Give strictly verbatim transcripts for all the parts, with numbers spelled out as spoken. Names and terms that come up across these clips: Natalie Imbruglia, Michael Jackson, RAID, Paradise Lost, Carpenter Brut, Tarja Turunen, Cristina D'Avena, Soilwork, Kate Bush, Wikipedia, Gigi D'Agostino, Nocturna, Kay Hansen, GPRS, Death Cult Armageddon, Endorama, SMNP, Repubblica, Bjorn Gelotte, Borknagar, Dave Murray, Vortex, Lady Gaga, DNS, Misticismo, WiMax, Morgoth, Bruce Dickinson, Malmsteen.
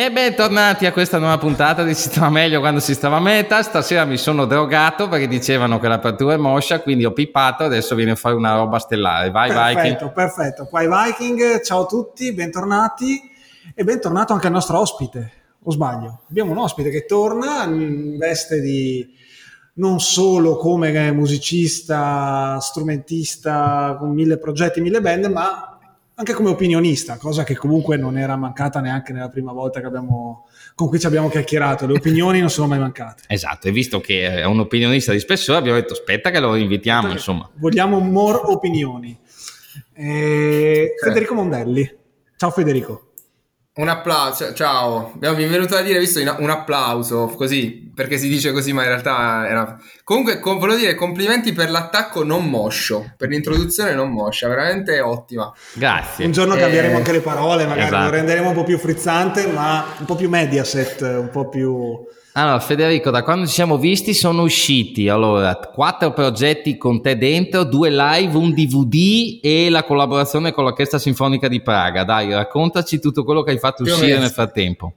E bentornati a questa nuova puntata di Si stava meglio quando si stava a metà. Stasera mi sono drogato perché dicevano che l'apertura è moscia, quindi ho pipato, adesso viene a fare una roba stellare. Vai perfetto, Viking. Perfetto, poi Viking, ciao a tutti, bentornati e bentornato anche al nostro ospite, o sbaglio? Abbiamo un ospite che torna in veste di non solo come musicista, strumentista con mille progetti, mille band, ma anche come opinionista, cosa che comunque non era mancata neanche nella prima volta che abbiamo, con cui ci abbiamo chiacchierato. Le opinioni non sono mai mancate. Esatto, e visto che è un opinionista di spessore abbiamo detto aspetta che lo invitiamo, aspetta, insomma. Vogliamo more opinioni. Eh, Federico Mondelli. Ciao Federico. Un applauso, ciao, mi è venuto a dire, visto, un applauso, così, perché si dice così, ma in realtà era... Comunque, com- volevo dire, complimenti per l'attacco non moscio, per l'introduzione non moscia, veramente ottima. Grazie. Un giorno e... cambieremo anche le parole, magari, esatto, lo renderemo un po' più frizzante, ma un po' più Mediaset, un po' più... Allora, Federico, da quando ci siamo visti sono usciti, allora, quattro progetti con te dentro, due live, un D V D e la collaborazione con l'Orchestra Sinfonica di Praga. Dai, raccontaci tutto quello che hai fatto più uscire nel frattempo.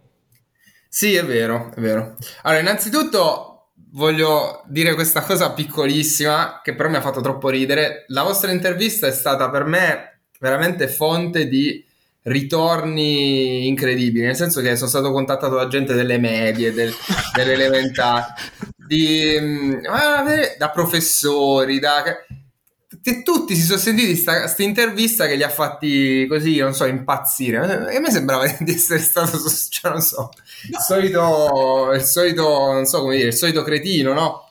Sì, è vero, è vero. Allora, innanzitutto voglio dire questa cosa piccolissima, che però mi ha fatto troppo ridere. La vostra intervista è stata per me veramente fonte di... ritorni incredibili, nel senso che sono stato contattato da gente delle medie, del, delle elementari, di, da professori, da, che tutti si sono sentiti sta, sta intervista che li ha fatti così, non so, impazzire. E a me sembrava di essere stato, cioè, non so, il solito, il solito, non so come dire, il solito cretino, no?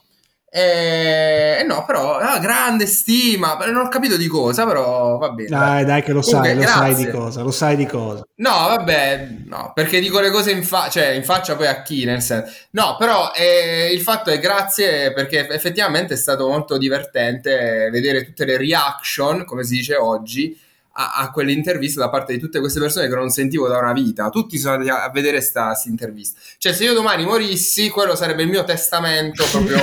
E eh, no, però ah, grande stima, non ho capito di cosa, però va bene. Dai, dai, che lo Comunque, sai, lo grazie. sai di cosa, lo sai di cosa. No, vabbè, no, perché dico le cose in faccia, cioè in faccia poi a chi, nel senso. No, però eh, il fatto è grazie, perché effettivamente è stato molto divertente vedere tutte le reaction, come si dice oggi, a, a quell'intervista da parte di tutte queste persone che non sentivo da una vita. Tutti sono andati a vedere sta intervista. Cioè, se io domani morissi, quello sarebbe il mio testamento proprio.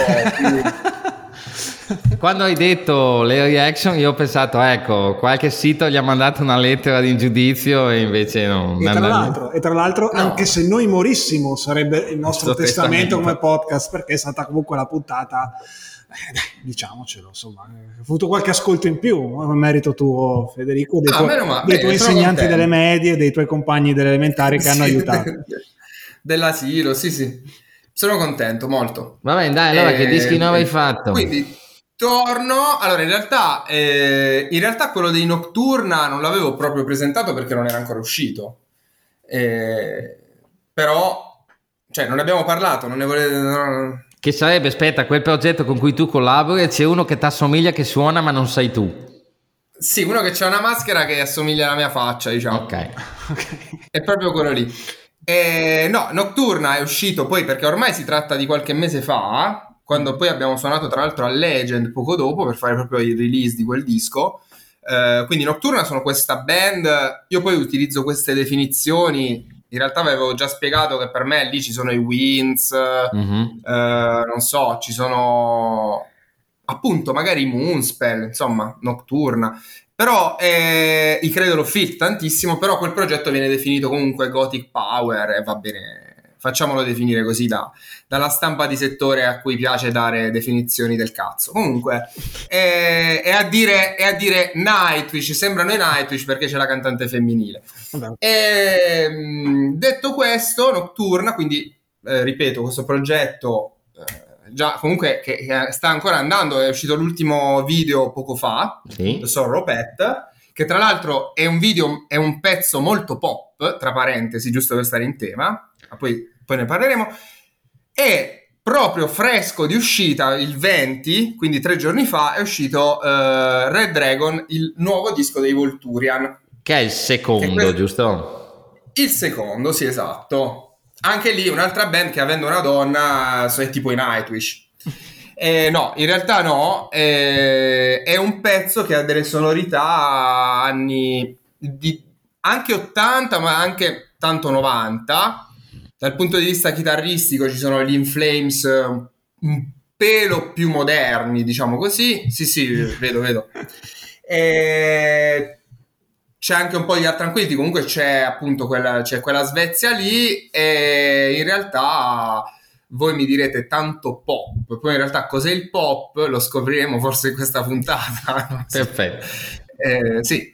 Quando hai detto le reaction, io ho pensato, ecco, qualche sito gli ha mandato una lettera di giudizio e invece no. E tra l'altro, e tra l'altro no. Anche se noi morissimo sarebbe il nostro testamento, testamento come podcast, perché è stata comunque la puntata... Eh, diciamocelo, insomma, hai avuto qualche ascolto in più, è merito tuo Federico, dei, ah, tuoi, ma, dei beh, tuoi insegnanti contento. Delle medie, dei tuoi compagni delle elementari che sì, hanno aiutato dell'asilo, sì sì, sono contento molto. Va bene, dai, allora eh, che dischi nuovi hai fatto? Quindi torno, allora in realtà eh, in realtà quello dei Nocturna non l'avevo proprio presentato perché non era ancora uscito, eh, però cioè non ne abbiamo parlato, non ne volete... Non... Che sarebbe, aspetta, quel progetto con cui tu collabori e c'è uno che ti assomiglia, che suona ma non sei tu. Sì, uno che c'ha una maschera che assomiglia alla mia faccia, diciamo. Ok. È proprio quello lì. E, no, Nocturna è uscito poi, perché ormai si tratta di qualche mese fa, quando poi abbiamo suonato tra l'altro a Legend poco dopo per fare proprio il release di quel disco. Eh, quindi Nocturna sono questa band, io poi utilizzo queste definizioni... In realtà avevo già spiegato che per me lì ci sono i Winds, mm-hmm. eh, non so, ci sono appunto magari i Moonspell, insomma, Nocturna. Però eh, i Kreator fit tantissimo, però quel progetto viene definito comunque Gothic Power e eh, va bene, facciamolo definire così da, dalla stampa di settore a cui piace dare definizioni del cazzo. Comunque, eh, è, a dire, è a dire Nightwish, sembrano i Nightwish perché c'è la cantante femminile. Okay. E, detto questo, Nocturna, quindi eh, ripeto, questo progetto eh, già comunque che, che sta ancora andando, è uscito l'ultimo video poco fa, sì. The Sorrow Pet, che tra l'altro è un video, è un pezzo molto pop, tra parentesi, giusto per stare in tema, ma poi, poi ne parleremo. E proprio fresco di uscita il venti, quindi tre giorni fa, è uscito eh, Red Dragon, il nuovo disco dei Volturian. Che è il secondo, questo... giusto? Il secondo, sì, esatto. Anche lì un'altra band che avendo una donna è tipo i Nightwish. Eh, no, in realtà no, eh, è un pezzo che ha delle sonorità anni di anche ottanta, ma anche tanto novanta. Dal punto di vista chitarristico ci sono gli In Flames un pelo più moderni, diciamo così. Sì, sì, vedo, vedo. E... c'è anche un po' di Art Tranquillity, comunque c'è appunto quella, c'è quella Svezia lì, e in realtà voi mi direte tanto pop, poi in realtà cos'è il pop lo scopriremo forse in questa puntata. Perfetto. Eh, sì,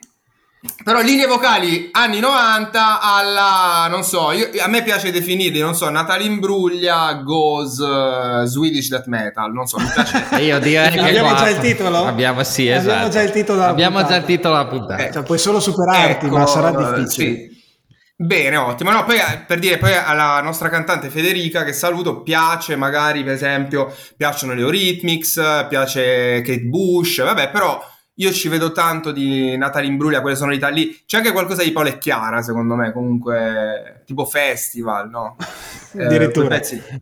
però linee vocali anni novanta alla, non so, io, a me piace definirli, non so, Natalie Imbruglia, Goes, uh, Swedish Death Metal, non so, mi piace. Io direi che abbiamo qua, già il titolo? Abbiamo, sì, esatto. Abbiamo già il titolo della abbiamo puntata. Già il titolo della puntata. Eh, cioè, puoi solo superarti, ecco, ma sarà difficile. Sì. Bene, ottimo. No, poi per dire, poi alla nostra cantante Federica, che saluto, piace magari, per esempio, piacciono le Eurythmics, piace Kate Bush, vabbè, però io ci vedo tanto di Natalie Imbruglia, quelle sonorità lì. C'è anche qualcosa di Paola e Chiara, secondo me, comunque tipo festival, no? Addirittura. Eh,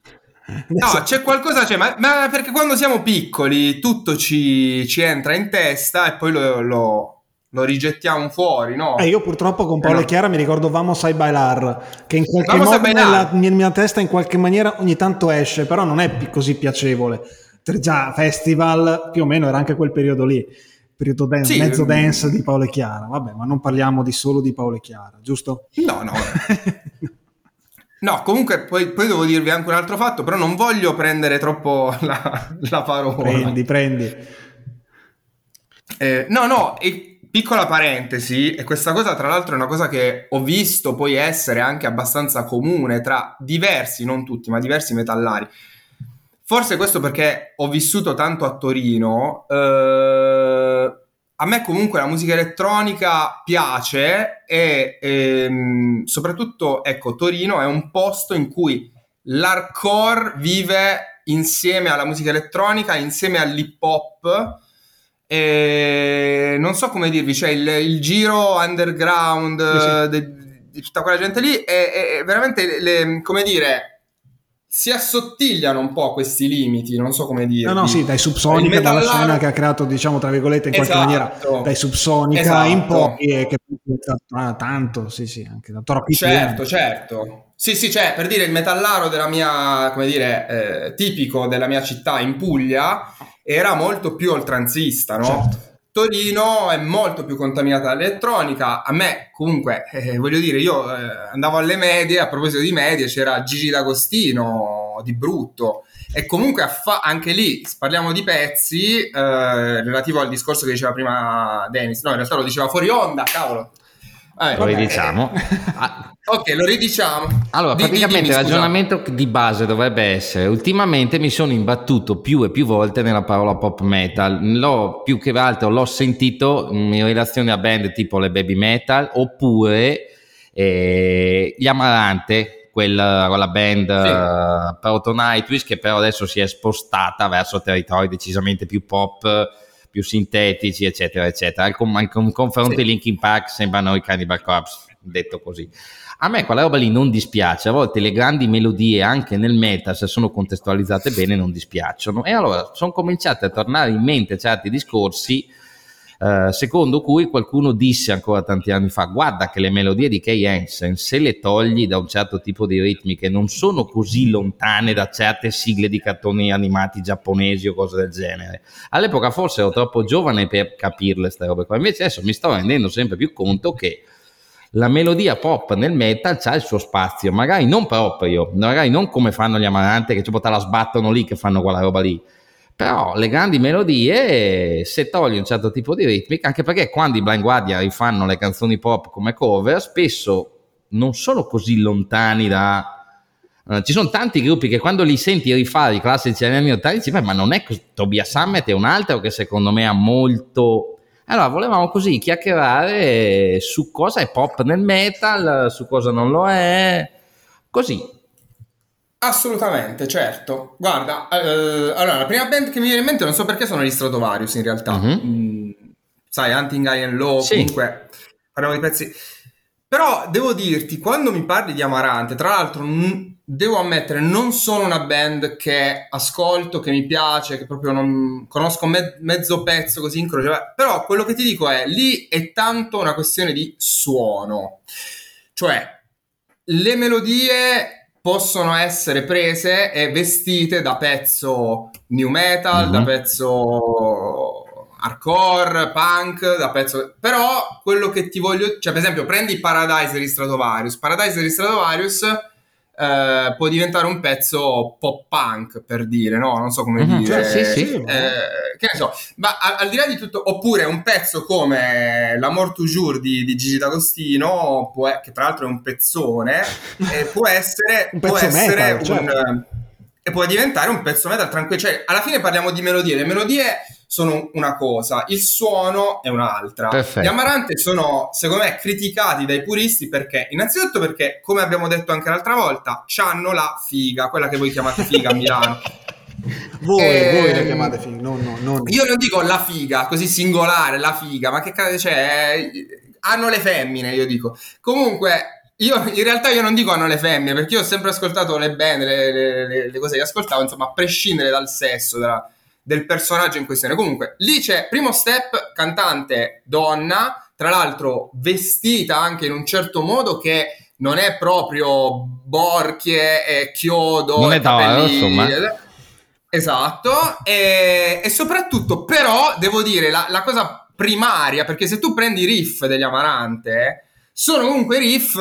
no, c'è qualcosa, cioè, ma, ma perché quando siamo piccoli tutto ci, ci entra in testa e poi lo, lo, lo rigettiamo fuori, no? Eh, io purtroppo con Paola e eh, no. Chiara mi ricordo Vamos a Bailar, che in qualche Vamos modo nella, nella mia testa in qualche maniera ogni tanto esce, però non è così piacevole. Già festival più o meno era anche quel periodo lì. Periodo dance, sì, mezzo dance di Paola e Chiara, vabbè, ma non parliamo di solo di Paola e Chiara, giusto? No, no. No, comunque poi, poi devo dirvi anche un altro fatto, però non voglio prendere troppo la, la parola. Prendi, prendi. Eh, no, no, e piccola parentesi, e questa cosa tra l'altro è una cosa che ho visto poi essere anche abbastanza comune tra diversi, non tutti, ma diversi metallari. Forse questo perché ho vissuto tanto a Torino, eh, a me comunque la musica elettronica piace e, e soprattutto, ecco, Torino è un posto in cui l'hardcore vive insieme alla musica elettronica, insieme all'hip hop, e non so come dirvi, cioè il, il giro underground di, di tutta quella gente lì è, è veramente, le, come dire... si assottigliano un po' questi limiti, non so come dire. No, no, sì, dai Subsonica, dalla scena che ha creato, diciamo, tra virgolette, in esatto. qualche maniera, dai Subsonica esatto. in pochi, e che ah, tanto, sì, sì, anche da Torino. Certo, certo. Sì, sì, cioè, per dire, il metallaro della mia, come dire, eh, tipico della mia città in Puglia, era molto più oltranzista, no? Certo. Torino è molto più contaminata dall'elettronica. A me comunque, eh, voglio dire, io eh, andavo alle medie, a proposito di medie c'era Gigi D'Agostino di brutto, e comunque affa- anche lì parliamo di pezzi, eh, relativo al discorso che diceva prima Dennis, no, in realtà lo diceva fuori onda, cavolo. Vabbè, lo ridiciamo. Ok, lo ridiciamo. Allora, di, praticamente dimmi, l'aggiornamento di base dovrebbe essere: ultimamente mi sono imbattuto più e più volte nella parola pop metal, l'ho, più che altro l'ho sentito in relazione a band tipo le Baby Metal oppure eh, gli Amaranthe, quella, quella band sì. uh, proto Nightwish, che però adesso si è spostata verso territori decisamente più pop, più sintetici, eccetera eccetera. Al con, con confronto sì. i Linkin Park sembrano i Cannibal Corpse, detto così. A me quella roba lì non dispiace, a volte le grandi melodie anche nel metal, se sono contestualizzate bene, non dispiacciono. E allora sono cominciati a tornare in mente certi discorsi eh, secondo cui qualcuno disse ancora tanti anni fa: guarda che le melodie di Kay Hansen, se le togli da un certo tipo di ritmiche, non sono così lontane da certe sigle di cartoni animati giapponesi o cose del genere. All'epoca forse ero troppo giovane per capirle queste robe qua, invece adesso mi sto rendendo sempre più conto che la melodia pop nel metal c'ha il suo spazio, magari non proprio, magari non come fanno gli Amaranthe, che tipo te la sbattono lì, che fanno quella roba lì, però le grandi melodie, se togli un certo tipo di ritmica, anche perché quando i Blind Guardian rifanno le canzoni pop come cover, spesso non sono così lontani da... Ci sono tanti gruppi che quando li senti rifare i classici anni ottanta dici: beh, ma non è così. Tobias Sammet è un altro che secondo me ha molto... Allora, volevamo così chiacchierare su cosa è pop nel metal, su cosa non lo è, così. Assolutamente, certo. Guarda, eh, allora, la prima band che mi viene in mente, non so perché, sono gli Stratovarius in realtà. Uh-huh. Mm, sai, Hunting Iron Law, sì. Comunque, parliamo di pezzi. Però devo dirti, quando mi parli di Amaranthe, tra l'altro... N- Devo ammettere, non sono una band che ascolto, che mi piace, che proprio non conosco me- mezzo pezzo così in croce, però quello che ti dico è, lì è tanto una questione di suono, cioè le melodie possono essere prese e vestite da pezzo new metal, mm-hmm. da pezzo hardcore, punk, da pezzo. Però quello che ti voglio, cioè, per esempio, prendi Paradise di Stratovarius. Paradise di Stratovarius eh, può diventare un pezzo pop punk, per dire, no? Non so come mm-hmm, dire. Cioè, sì, sì. Eh, che ne so. Ma al, al di là di tutto, oppure un pezzo come L'amour toujours di, di Gigi D'Agostino, può, che tra l'altro è un pezzone, eh, può essere un pezzo può essere metal, un certo. E può diventare un pezzo metal tranquillo. Cioè, alla fine parliamo di melodie. Le melodie sono una cosa, il suono è un'altra. Perfetto. Gli Amaranthe sono, secondo me, criticati dai puristi perché, innanzitutto perché, come abbiamo detto anche l'altra volta, c'hanno la figa, quella che voi chiamate figa a Milano. Voi, e... voi la chiamate figa, no, no, no. Io non dico la figa, così singolare, la figa, ma che cazzo c'è? Hanno le femmine, io dico. Comunque... Io in realtà io non dico hanno le femmine, perché io ho sempre ascoltato le band, le, le, le cose che ascoltavo, insomma, a prescindere dal sesso della, del personaggio in questione. Comunque, lì c'è primo step, cantante donna, tra l'altro vestita anche in un certo modo che non è proprio borchie e chiodo. Non e è tavolo, insomma. Esatto, e, e soprattutto, però, devo dire, la, la cosa primaria, perché se tu prendi i riff degli Amaranthe... Sono comunque riff,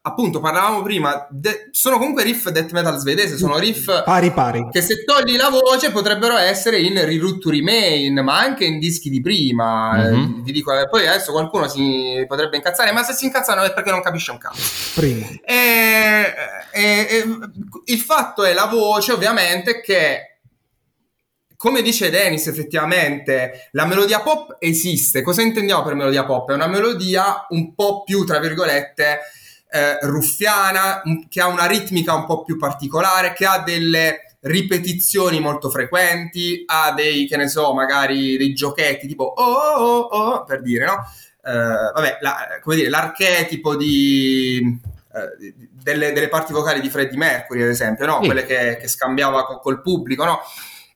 appunto parlavamo prima, de- sono comunque riff death metal svedese, sono riff pari pari che se togli la voce potrebbero essere in Reroute to Remain, ma anche in dischi di prima. Mm-hmm. Eh, vi dico, eh, poi adesso qualcuno si potrebbe incazzare, ma se si incazzano è perché non capisce un cazzo. Primo. E, e, e, il fatto è la voce, ovviamente, che... Come dice Dennis, effettivamente, la melodia pop esiste. Cosa intendiamo per melodia pop? È una melodia un po' più, tra virgolette, eh, ruffiana, che ha una ritmica un po' più particolare, che ha delle ripetizioni molto frequenti, ha dei, che ne so, magari dei giochetti tipo oh oh oh, per dire, no? Eh, vabbè, la, come dire, l'archetipo di... Eh, delle, delle parti vocali di Freddie Mercury, ad esempio, no? Quelle che, che scambiava co- col pubblico, no?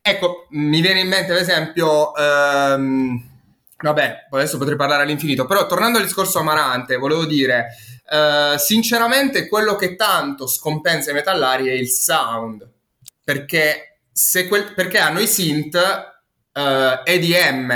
Ecco, mi viene in mente, ad esempio, ehm, vabbè, adesso potrei parlare all'infinito, però tornando al discorso Amaranthe, volevo dire, eh, sinceramente quello che tanto scompensa i metallari è il sound, perché, se quel, perché hanno i synth eh, E D M.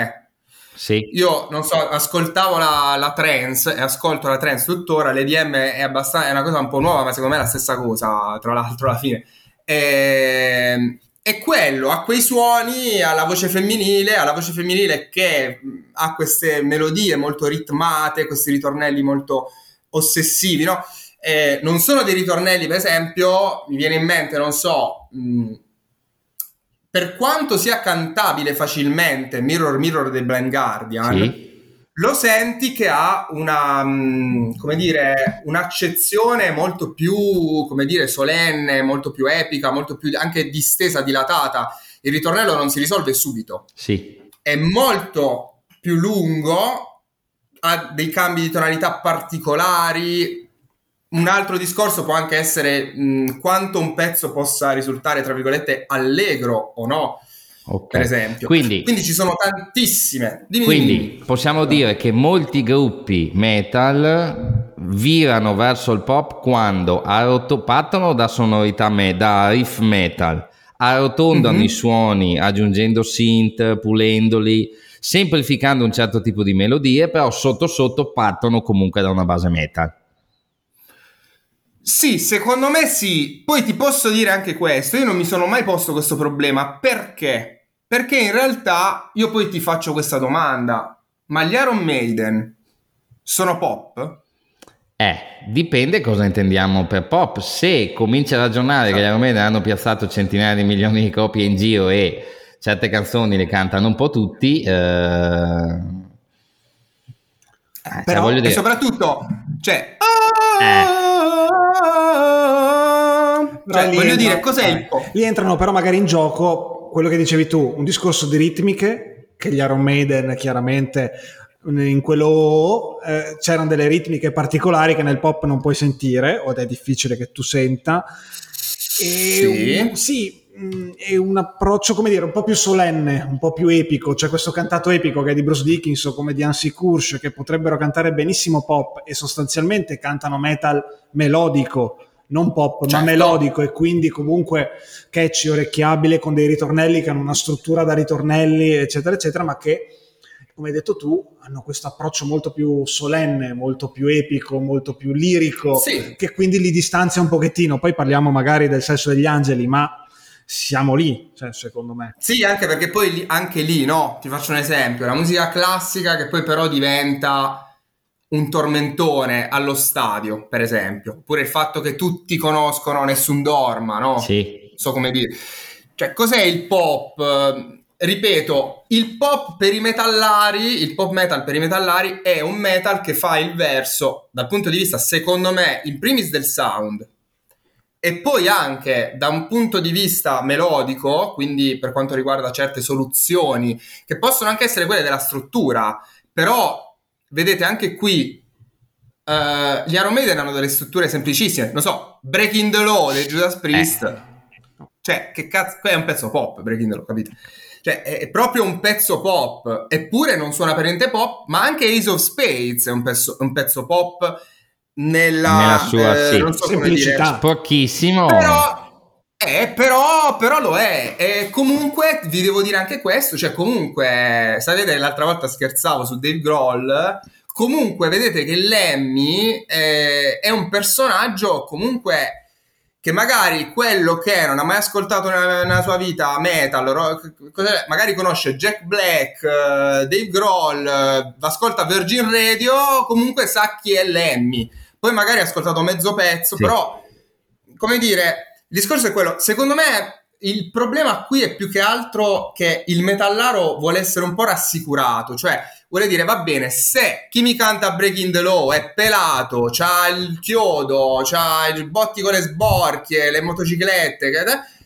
Sì. Io, non so, ascoltavo la, la trance e ascolto la trance tuttora, l'E D M è, abbastanza, è una cosa un po' nuova, ma secondo me è la stessa cosa, tra l'altro, alla fine. E... E quello, ha quei suoni, ha la voce femminile, ha la voce femminile che ha queste melodie molto ritmate, questi ritornelli molto ossessivi, no? Eh, non sono dei ritornelli, per esempio, mi viene in mente, non so, mh, per quanto sia cantabile facilmente Mirror Mirror dei Blind Guardian, sì. Lo senti che ha una, mh, come dire, un'accezione molto più, come dire, solenne, molto più epica, molto più anche distesa, dilatata. Il ritornello non si risolve subito. Sì. È molto più lungo, ha dei cambi di tonalità particolari. Un altro discorso può anche essere mh, quanto un pezzo possa risultare, tra virgolette, allegro o no. Okay. Per esempio, quindi, quindi ci sono tantissime. Dimmi, quindi dimmi. Possiamo dire che molti gruppi metal virano verso il pop quando arroto- partono da sonorità me- da riff metal, arrotondano mm-hmm. i suoni aggiungendo synth, pulendoli, semplificando un certo tipo di melodie, però sotto sotto partono comunque da una base metal. Sì, secondo me sì. Poi ti posso dire anche questo, io non mi sono mai posto questo problema. Perché? Perché in realtà io poi ti faccio questa domanda, ma gli Iron Maiden sono pop? Eh, dipende cosa intendiamo per pop. Se cominci a ragionare no. che gli Iron Maiden hanno piazzato centinaia di milioni di copie in giro e certe canzoni le cantano un po' tutti, eh... eh, però, voglio dire... e soprattutto cioè eh. Cioè, voglio entrano, dire, cos'è il pop? Lì entrano però magari in gioco quello che dicevi tu, un discorso di ritmiche che gli Iron Maiden chiaramente in quello eh, c'erano delle ritmiche particolari che nel pop non puoi sentire o è difficile che tu senta e, sì. Un, sì, è un approccio, come dire, un po' più solenne, un po' più epico, cioè questo cantato epico che è di Bruce Dickinson come di Hansi Kirsch che potrebbero cantare benissimo pop e sostanzialmente cantano metal melodico, non pop, certo. ma melodico e quindi comunque catchy, orecchiabile, con dei ritornelli che hanno una struttura da ritornelli eccetera eccetera, ma che come hai detto tu, hanno questo approccio molto più solenne, molto più epico, molto più lirico, sì, che quindi li distanzia un pochettino. Poi parliamo magari del sesso degli angeli, ma siamo lì, cioè, secondo me. Sì, anche perché poi anche lì, no? Ti faccio un esempio, la musica classica che poi però diventa un tormentone allo stadio, per esempio. Oppure il fatto che tutti conoscono Nessun Dorma, no? Sì. So come dire. Cioè, cos'è il pop? Ripeto, il pop per i metallari, il pop metal per i metallari è un metal che fa il verso dal punto di vista, secondo me, in primis del sound e poi anche da un punto di vista melodico, quindi per quanto riguarda certe soluzioni che possono anche essere quelle della struttura, però vedete anche qui uh, gli Iron Maiden hanno delle strutture semplicissime, non so, Breaking the Law dei Judas Priest, eh. Cioè che cazzo, è un pezzo pop Breaking the Law, capite? Cioè, è proprio un pezzo pop, eppure non suona per niente pop, ma anche Ace of Spades è un pezzo, un pezzo pop nella, nella sua eh, sì, non so semplicità, come dire, pochissimo. Però, eh, però, però lo è. E comunque, vi devo dire anche questo, cioè comunque, sapete, l'altra volta scherzavo su Dave Grohl, comunque vedete che Lemmy eh, è un personaggio comunque... che magari quello che non ha mai ascoltato nella, nella sua vita metal, rock, cos'è, magari conosce Jack Black, uh, Dave Grohl, uh, ascolta Virgin Radio, comunque sa chi è Lemmy. Poi magari ha ascoltato mezzo pezzo, sì, però, come dire, il discorso è quello. Secondo me il problema qui è più che altro che il metallaro vuole essere un po' rassicurato, cioè vuole dire, va bene, se chi mi canta Breaking the Law è pelato, c'ha il chiodo, c'ha il botti con le sborchie, le motociclette,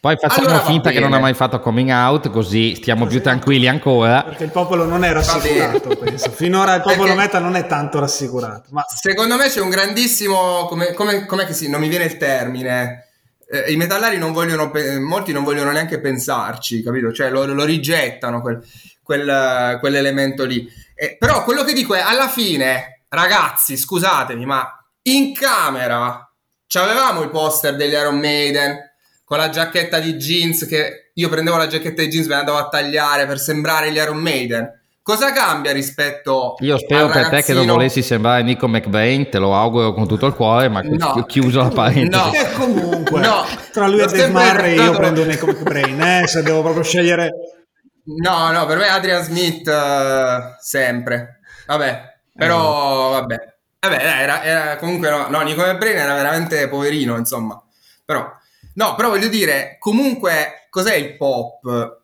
poi facciamo allora finta che non ha mai fatto coming out, così stiamo così più tranquilli ancora. Perché il popolo non è rassicurato, penso. Finora il popolo perché... meta non è tanto rassicurato. Ma... secondo me c'è un grandissimo, come, come, com'è che si, non mi viene il termine... Eh, i metallari non vogliono, molti non vogliono neanche pensarci, capito? Cioè lo, lo rigettano quel, quel, quell'elemento lì. Eh, però quello che dico è, alla fine, ragazzi, scusatemi, ma in camera c'avevamo il poster degli Iron Maiden con la giacchetta di jeans, che io prendevo la giacchetta di jeans e me la andavo a tagliare per sembrare gli Iron Maiden. Cosa cambia rispetto io spero per ragazzino... te che non volessi sembrare Nico McBain, te lo auguro con tutto il cuore, ma no, chiuso la parentesi. No, e comunque no, tra lui e Dave Murray io prendo Nico McBain, eh, se devo proprio scegliere. No, no, per me Adrian Smith uh, sempre. Vabbè, però vabbè. Vabbè, era, era comunque no, no, Nico McBain era veramente poverino, insomma. Però no, però voglio dire, comunque cos'è il pop?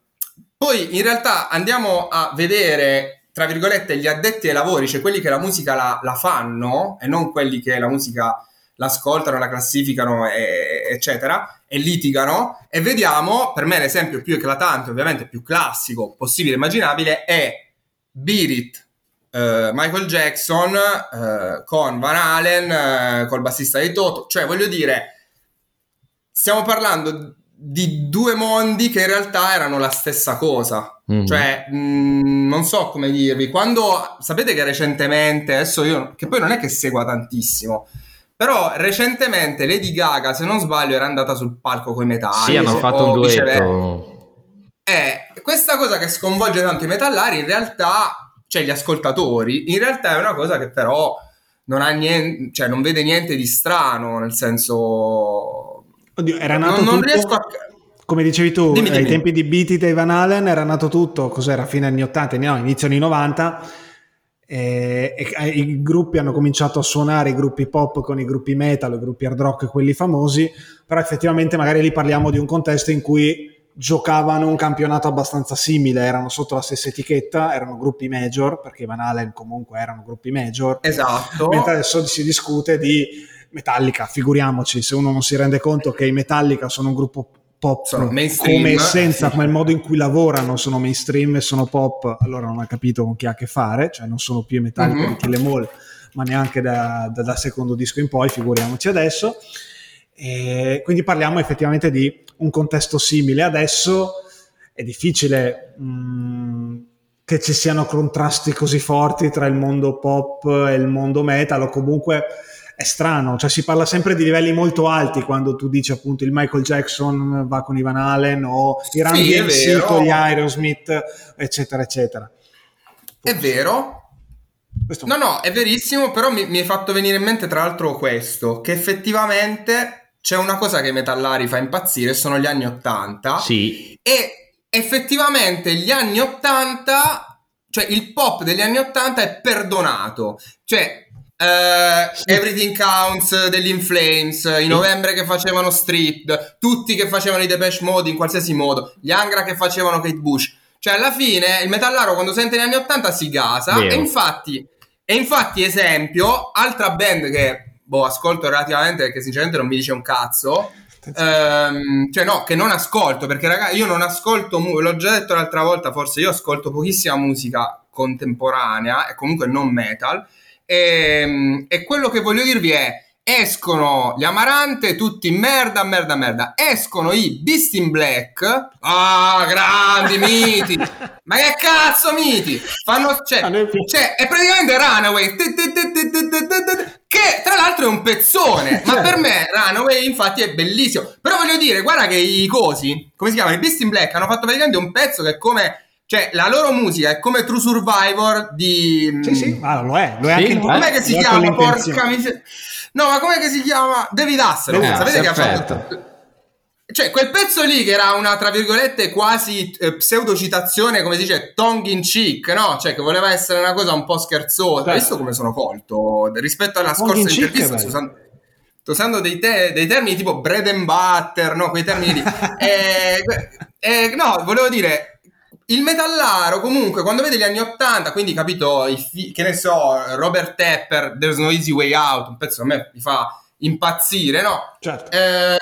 Poi in realtà andiamo a vedere, tra virgolette, gli addetti ai lavori, cioè quelli che la musica la, la fanno e non quelli che la musica l'ascoltano, la classificano, e, eccetera, e litigano, e vediamo, per me l'esempio più eclatante, ovviamente più classico possibile e immaginabile, è Beat It, eh, Michael Jackson eh, con Van Halen, eh, col bassista dei Toto, cioè voglio dire, stiamo parlando di due mondi che in realtà erano la stessa cosa, mm-hmm. Cioè mh, non so come dirvi, quando sapete che recentemente, adesso io che poi non è che segua tantissimo, però recentemente Lady Gaga, se non sbaglio, era andata sul palco coi metalli, sì, hanno fatto un duetto, eh, questa cosa che sconvolge tanto i metallari in realtà, cioè gli ascoltatori, in realtà è una cosa che però non ha niente, cioè non vede niente di strano, nel senso oddio, era nato non, tutto, non a... come dicevi tu, dimmi, dimmi. Ai tempi di Beat It e Van Halen era nato tutto, cos'era, fine anni ottanta, no, inizio anni novanta, e, e, i gruppi hanno cominciato a suonare, i gruppi pop con i gruppi metal, i gruppi hard rock, quelli famosi, però effettivamente magari lì parliamo di un contesto in cui giocavano un campionato abbastanza simile, erano sotto la stessa etichetta, erano gruppi major, perché Van Halen comunque erano gruppi major, esatto, mentre adesso si discute di Metallica, figuriamoci, se uno non si rende conto che i Metallica sono un gruppo pop, sono come essenza, sì, ma il modo in cui lavorano, sono mainstream e sono pop, allora non ha capito con chi ha a che fare, cioè non sono più i Metallica mm-hmm. di Kill 'Em All, ma neanche da, da, da secondo disco in poi, figuriamoci adesso, e quindi parliamo effettivamente di un contesto simile, adesso è difficile... Mh, che ci siano contrasti così forti tra il mondo pop e il mondo metal, o comunque è strano, cioè si parla sempre di livelli molto alti quando tu dici appunto il Michael Jackson va con i Van Halen o i Run D M C con gli Aerosmith, eccetera eccetera. È vero. Questo... No, no, è verissimo, però mi, mi è fatto venire in mente tra l'altro questo, che effettivamente c'è una cosa che i metallari fa impazzire, sono gli anni ottanta. Sì. E effettivamente gli anni ottanta, cioè il pop degli anni ottanta è perdonato. Cioè Uh, Everything Counts degli In Flames, sì. I Novembre che facevano Stripped, tutti che facevano i Depeche Mode in qualsiasi modo, gli Angra che facevano Kate Bush, cioè alla fine il metallaro quando sente gli anni ottanta si gasa. Vero. e infatti e infatti esempio, altra band che boh ascolto relativamente perché sinceramente non mi dice un cazzo, ehm, cioè no, che non ascolto perché ragazzi io non ascolto, l'ho già detto l'altra volta forse, io ascolto pochissima musica contemporanea e comunque non metal. E, e quello che voglio dirvi è: escono gli Amaranthe, tutti merda, merda, merda. Escono i Beast in Black, ah, grandi miti. Ma che cazzo, miti? Fanno, cioè, cioè, è praticamente Runaway, che tra l'altro è un pezzone. Ma per me Runaway, infatti, è bellissimo. Però voglio dire, guarda che i cosi, come si chiamano, i Beast in Black, hanno fatto praticamente un pezzo che è come. Cioè, la loro musica è come True Survivor di... Sì, sì, ma lo è, lo è sì, anche... Com'è eh, che si chiama? Porca miseria... No, ma com'è che si chiama? David Hasselhoff, eh, sapete che ha fatto... Cioè, quel pezzo lì che era una, tra virgolette, quasi eh, pseudocitazione, come si dice, tongue in cheek, no? Cioè, che voleva essere una cosa un po' scherzosa. Hai visto come sono colto? Rispetto alla tongue scorsa in intervista, Susanna... Sto usando dei, te- dei termini tipo bread and butter, no? Quei termini lì. eh, eh, no, volevo dire... Il metallaro comunque quando vede gli anni ottanta, quindi capito, fi- che ne so, Robert Tepper, There's No Easy Way Out, un pezzo che a me mi fa impazzire, no? Certo. Eh,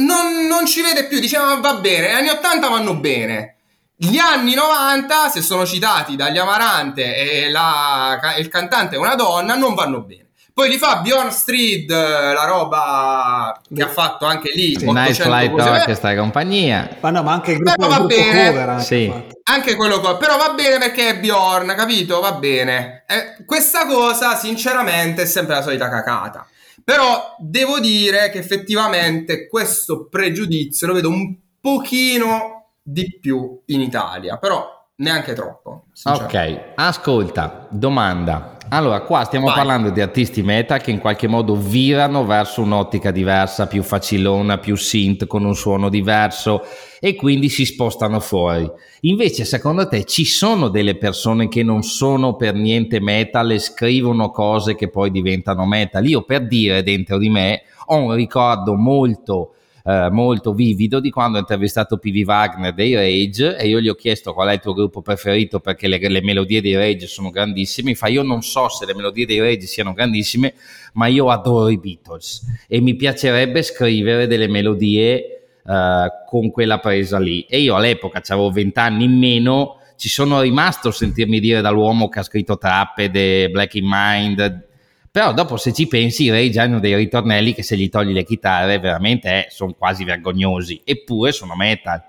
non, non ci vede più, diceva va bene, gli anni ottanta vanno bene. Gli anni novanta, se sono citati dagli Amaranthe e la, il cantante è una donna, non vanno bene. Poi li fa Bjorn Strid, la roba che ha fatto anche lì. Sì, Night Flight Talk, questa compagnia. Ma no, ma anche il gruppo, va il gruppo bene. Cover. Anche, sì. Anche quello qua. Però va bene perché è Bjorn, capito? Va bene. Eh, questa cosa, sinceramente, è sempre la solita cacata. Però devo dire che effettivamente questo pregiudizio lo vedo un pochino di più in Italia. Però neanche troppo. Ok, ascolta, domanda. Allora, qua stiamo Vai. parlando di artisti meta che in qualche modo virano verso un'ottica diversa, più facilona, più synth, con un suono diverso, e quindi si spostano fuori. Invece, secondo te, ci sono delle persone che non sono per niente metal e scrivono cose che poi diventano metal? Io, per dire, dentro di me ho un ricordo molto... Eh, molto vivido di quando ho intervistato P V Wagner dei Rage e io gli ho chiesto qual è il tuo gruppo preferito perché le, le melodie dei Rage sono grandissime. Mi fa: io non so se le melodie dei Rage siano grandissime, ma io adoro i Beatles e mi piacerebbe scrivere delle melodie eh, con quella presa lì. E io all'epoca avevo vent'anni in meno, ci sono rimasto a sentirmi dire dall'uomo che ha scritto Trapped, Black in Mind. Però dopo, se ci pensi, i Rage hanno dei ritornelli che se gli togli le chitarre veramente eh, sono quasi vergognosi, eppure sono metal.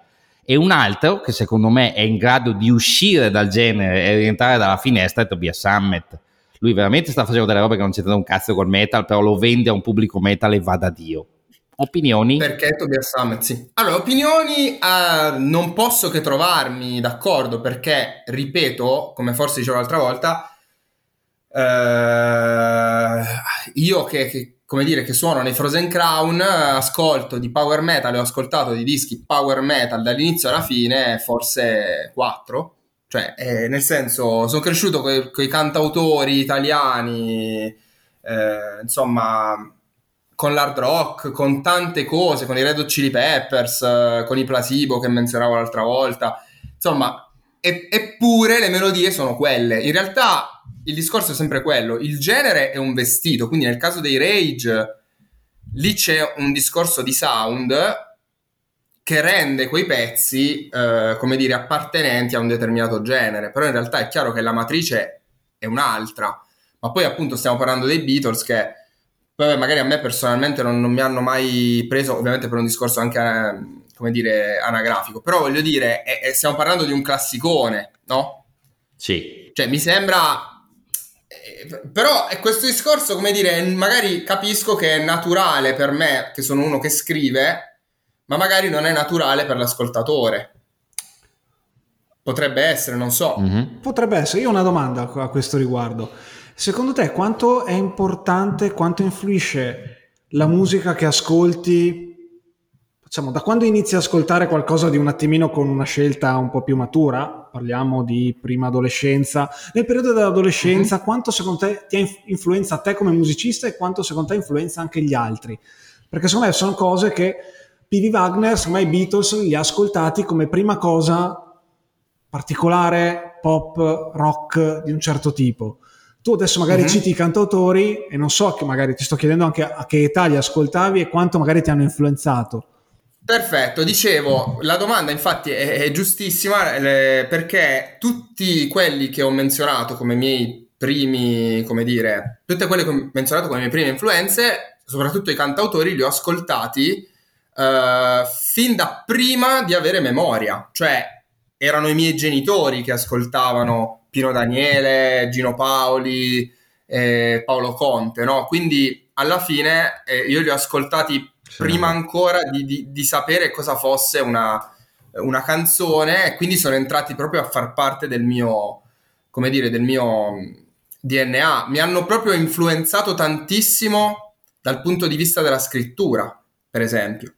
E un altro che secondo me è in grado di uscire dal genere e rientrare dalla finestra è Tobias Sammet. Lui veramente sta facendo delle robe che non c'entrano un cazzo col metal, però lo vende a un pubblico metal e vada Dio. Opinioni? Perché Tobias Sammet, sì. Allora, opinioni uh, non posso che trovarmi d'accordo perché, ripeto, come forse dicevo l'altra volta, Uh, io che, che come dire che suono nei Frozen Crown, ascolto di power metal, ho ascoltato di dischi power metal dall'inizio alla fine forse quattro, cioè eh, nel senso sono cresciuto con i cantautori italiani, eh, insomma con l'hard rock, con tante cose, con i Red Hot Chili Peppers, eh, con i Placebo che menzionavo l'altra volta, insomma e, eppure le melodie sono quelle. In realtà il discorso è sempre quello, il genere è un vestito, quindi nel caso dei Rage lì c'è un discorso di sound che rende quei pezzi eh, come dire appartenenti a un determinato genere, però in realtà è chiaro che la matrice è un'altra. Ma poi appunto stiamo parlando dei Beatles che vabbè, magari a me personalmente non, non mi hanno mai preso, ovviamente per un discorso anche come dire anagrafico, però voglio dire è, è, stiamo parlando di un classicone, no? Sì, cioè mi sembra. Però è questo discorso, come dire, magari capisco che è naturale per me, che sono uno che scrive, ma magari non è naturale per l'ascoltatore. Potrebbe essere, non so. Mm-hmm. Potrebbe essere. Io ho una domanda a questo riguardo. Secondo te quanto è importante, quanto influisce la musica che ascolti, diciamo, da quando inizi a ascoltare qualcosa di un attimino con una scelta un po' più matura, parliamo di prima adolescenza, nel periodo dell'adolescenza, mm-hmm. quanto secondo te ti influenza te come musicista e quanto secondo te influenza anche gli altri? Perché secondo me sono cose che P D Wagner, secondo me i Beatles li ha ascoltati come prima cosa particolare, pop, rock di un certo tipo. Tu adesso magari uh-huh. citi i cantautori e non so, che magari ti sto chiedendo anche a che età li ascoltavi e quanto magari ti hanno influenzato. Perfetto, dicevo, la domanda infatti è, è giustissima, eh, perché tutti quelli che ho menzionato come miei primi, come dire, tutte quelle che ho menzionato come mie prime influenze, soprattutto i cantautori, li ho ascoltati eh, fin da prima di avere memoria, cioè erano i miei genitori che ascoltavano Pino Daniele, Gino Paoli, eh, Paolo Conte, no? Quindi alla fine eh, io li ho ascoltati sì. prima ancora di, di, di sapere cosa fosse una, una canzone, e quindi sono entrati proprio a far parte del mio, come dire, del mio D N A. Mi hanno proprio influenzato tantissimo dal punto di vista della scrittura, per esempio.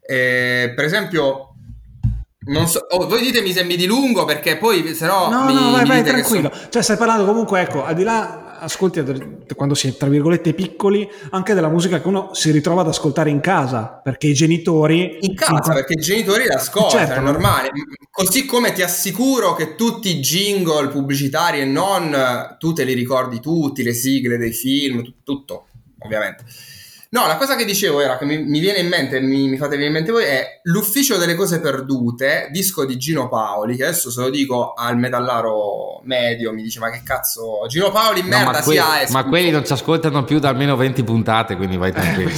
Eh, per esempio... Non so, oh, voi ditemi se mi dilungo, perché poi se no no mi, no vai, vai tranquillo sono... Cioè stai parlando comunque, ecco, al di là ascolti quando si è tra virgolette piccoli anche della musica che uno si ritrova ad ascoltare in casa, perché i genitori in casa sono... perché i genitori l'ascoltano, certo, è normale, così come ti assicuro che tutti i jingle pubblicitari e non tu te li ricordi tutti, le sigle dei film, tutto ovviamente. No, la cosa che dicevo era che mi, mi viene in mente, mi, mi fate venire in mente voi, è l'Ufficio delle cose perdute, disco di Gino Paoli, che adesso se lo dico al metallaro medio mi dice ma che cazzo, Gino Paoli no, merda ma que- si ha ma quelli non ci ascoltano più da almeno venti puntate, quindi vai tranquillo. Eh,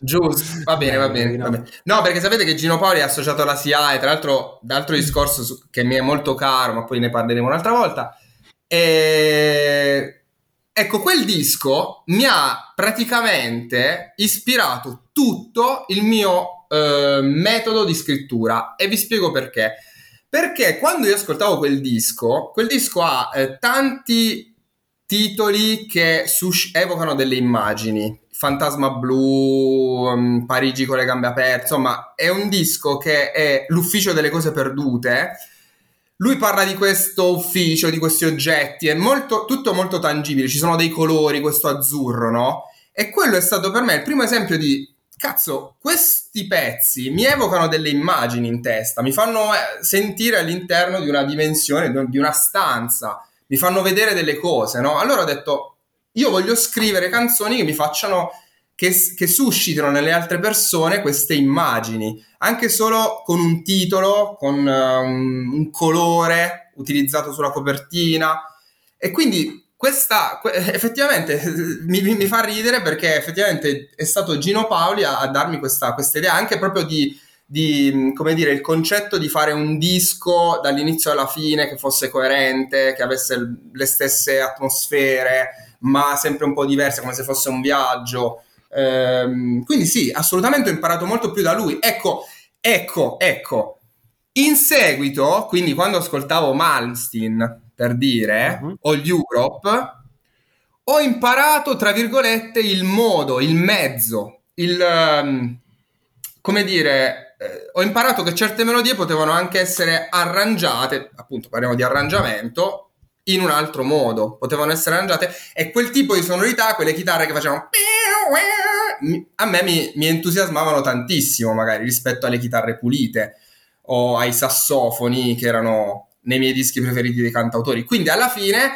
giusto, va bene, va bene, va bene. No, perché sapete che Gino Paoli è associato alla S I A E, tra l'altro d'altro discorso su, che mi è molto caro, ma poi ne parleremo un'altra volta. E... ecco, quel disco mi ha praticamente ispirato tutto il mio eh, metodo di scrittura, e vi spiego perché. Perché quando io ascoltavo quel disco, quel disco ha eh, tanti titoli che sus- evocano delle immagini. Fantasma blu, Parigi con le gambe aperte, insomma è un disco che è l'Ufficio delle cose perdute. Lui parla di questo ufficio, di questi oggetti, è molto, tutto molto tangibile, ci sono dei colori, questo azzurro, no? E quello è stato per me il primo esempio di, cazzo, questi pezzi mi evocano delle immagini in testa, mi fanno sentire all'interno di una dimensione, di una stanza, mi fanno vedere delle cose, no? Allora ho detto, io voglio scrivere canzoni che mi facciano... Che, che suscitano nelle altre persone queste immagini, anche solo con un titolo, con uh, un, un colore utilizzato sulla copertina. E quindi questa que- effettivamente mi, mi fa ridere, perché effettivamente è stato Gino Paoli a, a darmi questa, questa idea, anche proprio di, di, come dire, il concetto di fare un disco dall'inizio alla fine che fosse coerente, che avesse le stesse atmosfere, ma sempre un po' diverse, come se fosse un viaggio. Um, quindi sì, assolutamente ho imparato molto più da lui. Ecco, ecco, ecco. In seguito, quindi quando ascoltavo Malmsteen, per dire, uh-huh. o gli Europe, ho imparato, tra virgolette, il modo, il mezzo, il um, come dire, eh, ho imparato che certe melodie potevano anche essere arrangiate, appunto parliamo di arrangiamento, in un altro modo, potevano essere arrangiate, e quel tipo di sonorità, quelle chitarre che facevano a me mi, mi entusiasmavano tantissimo, magari rispetto alle chitarre pulite o ai sassofoni che erano nei miei dischi preferiti dei cantautori. Quindi alla fine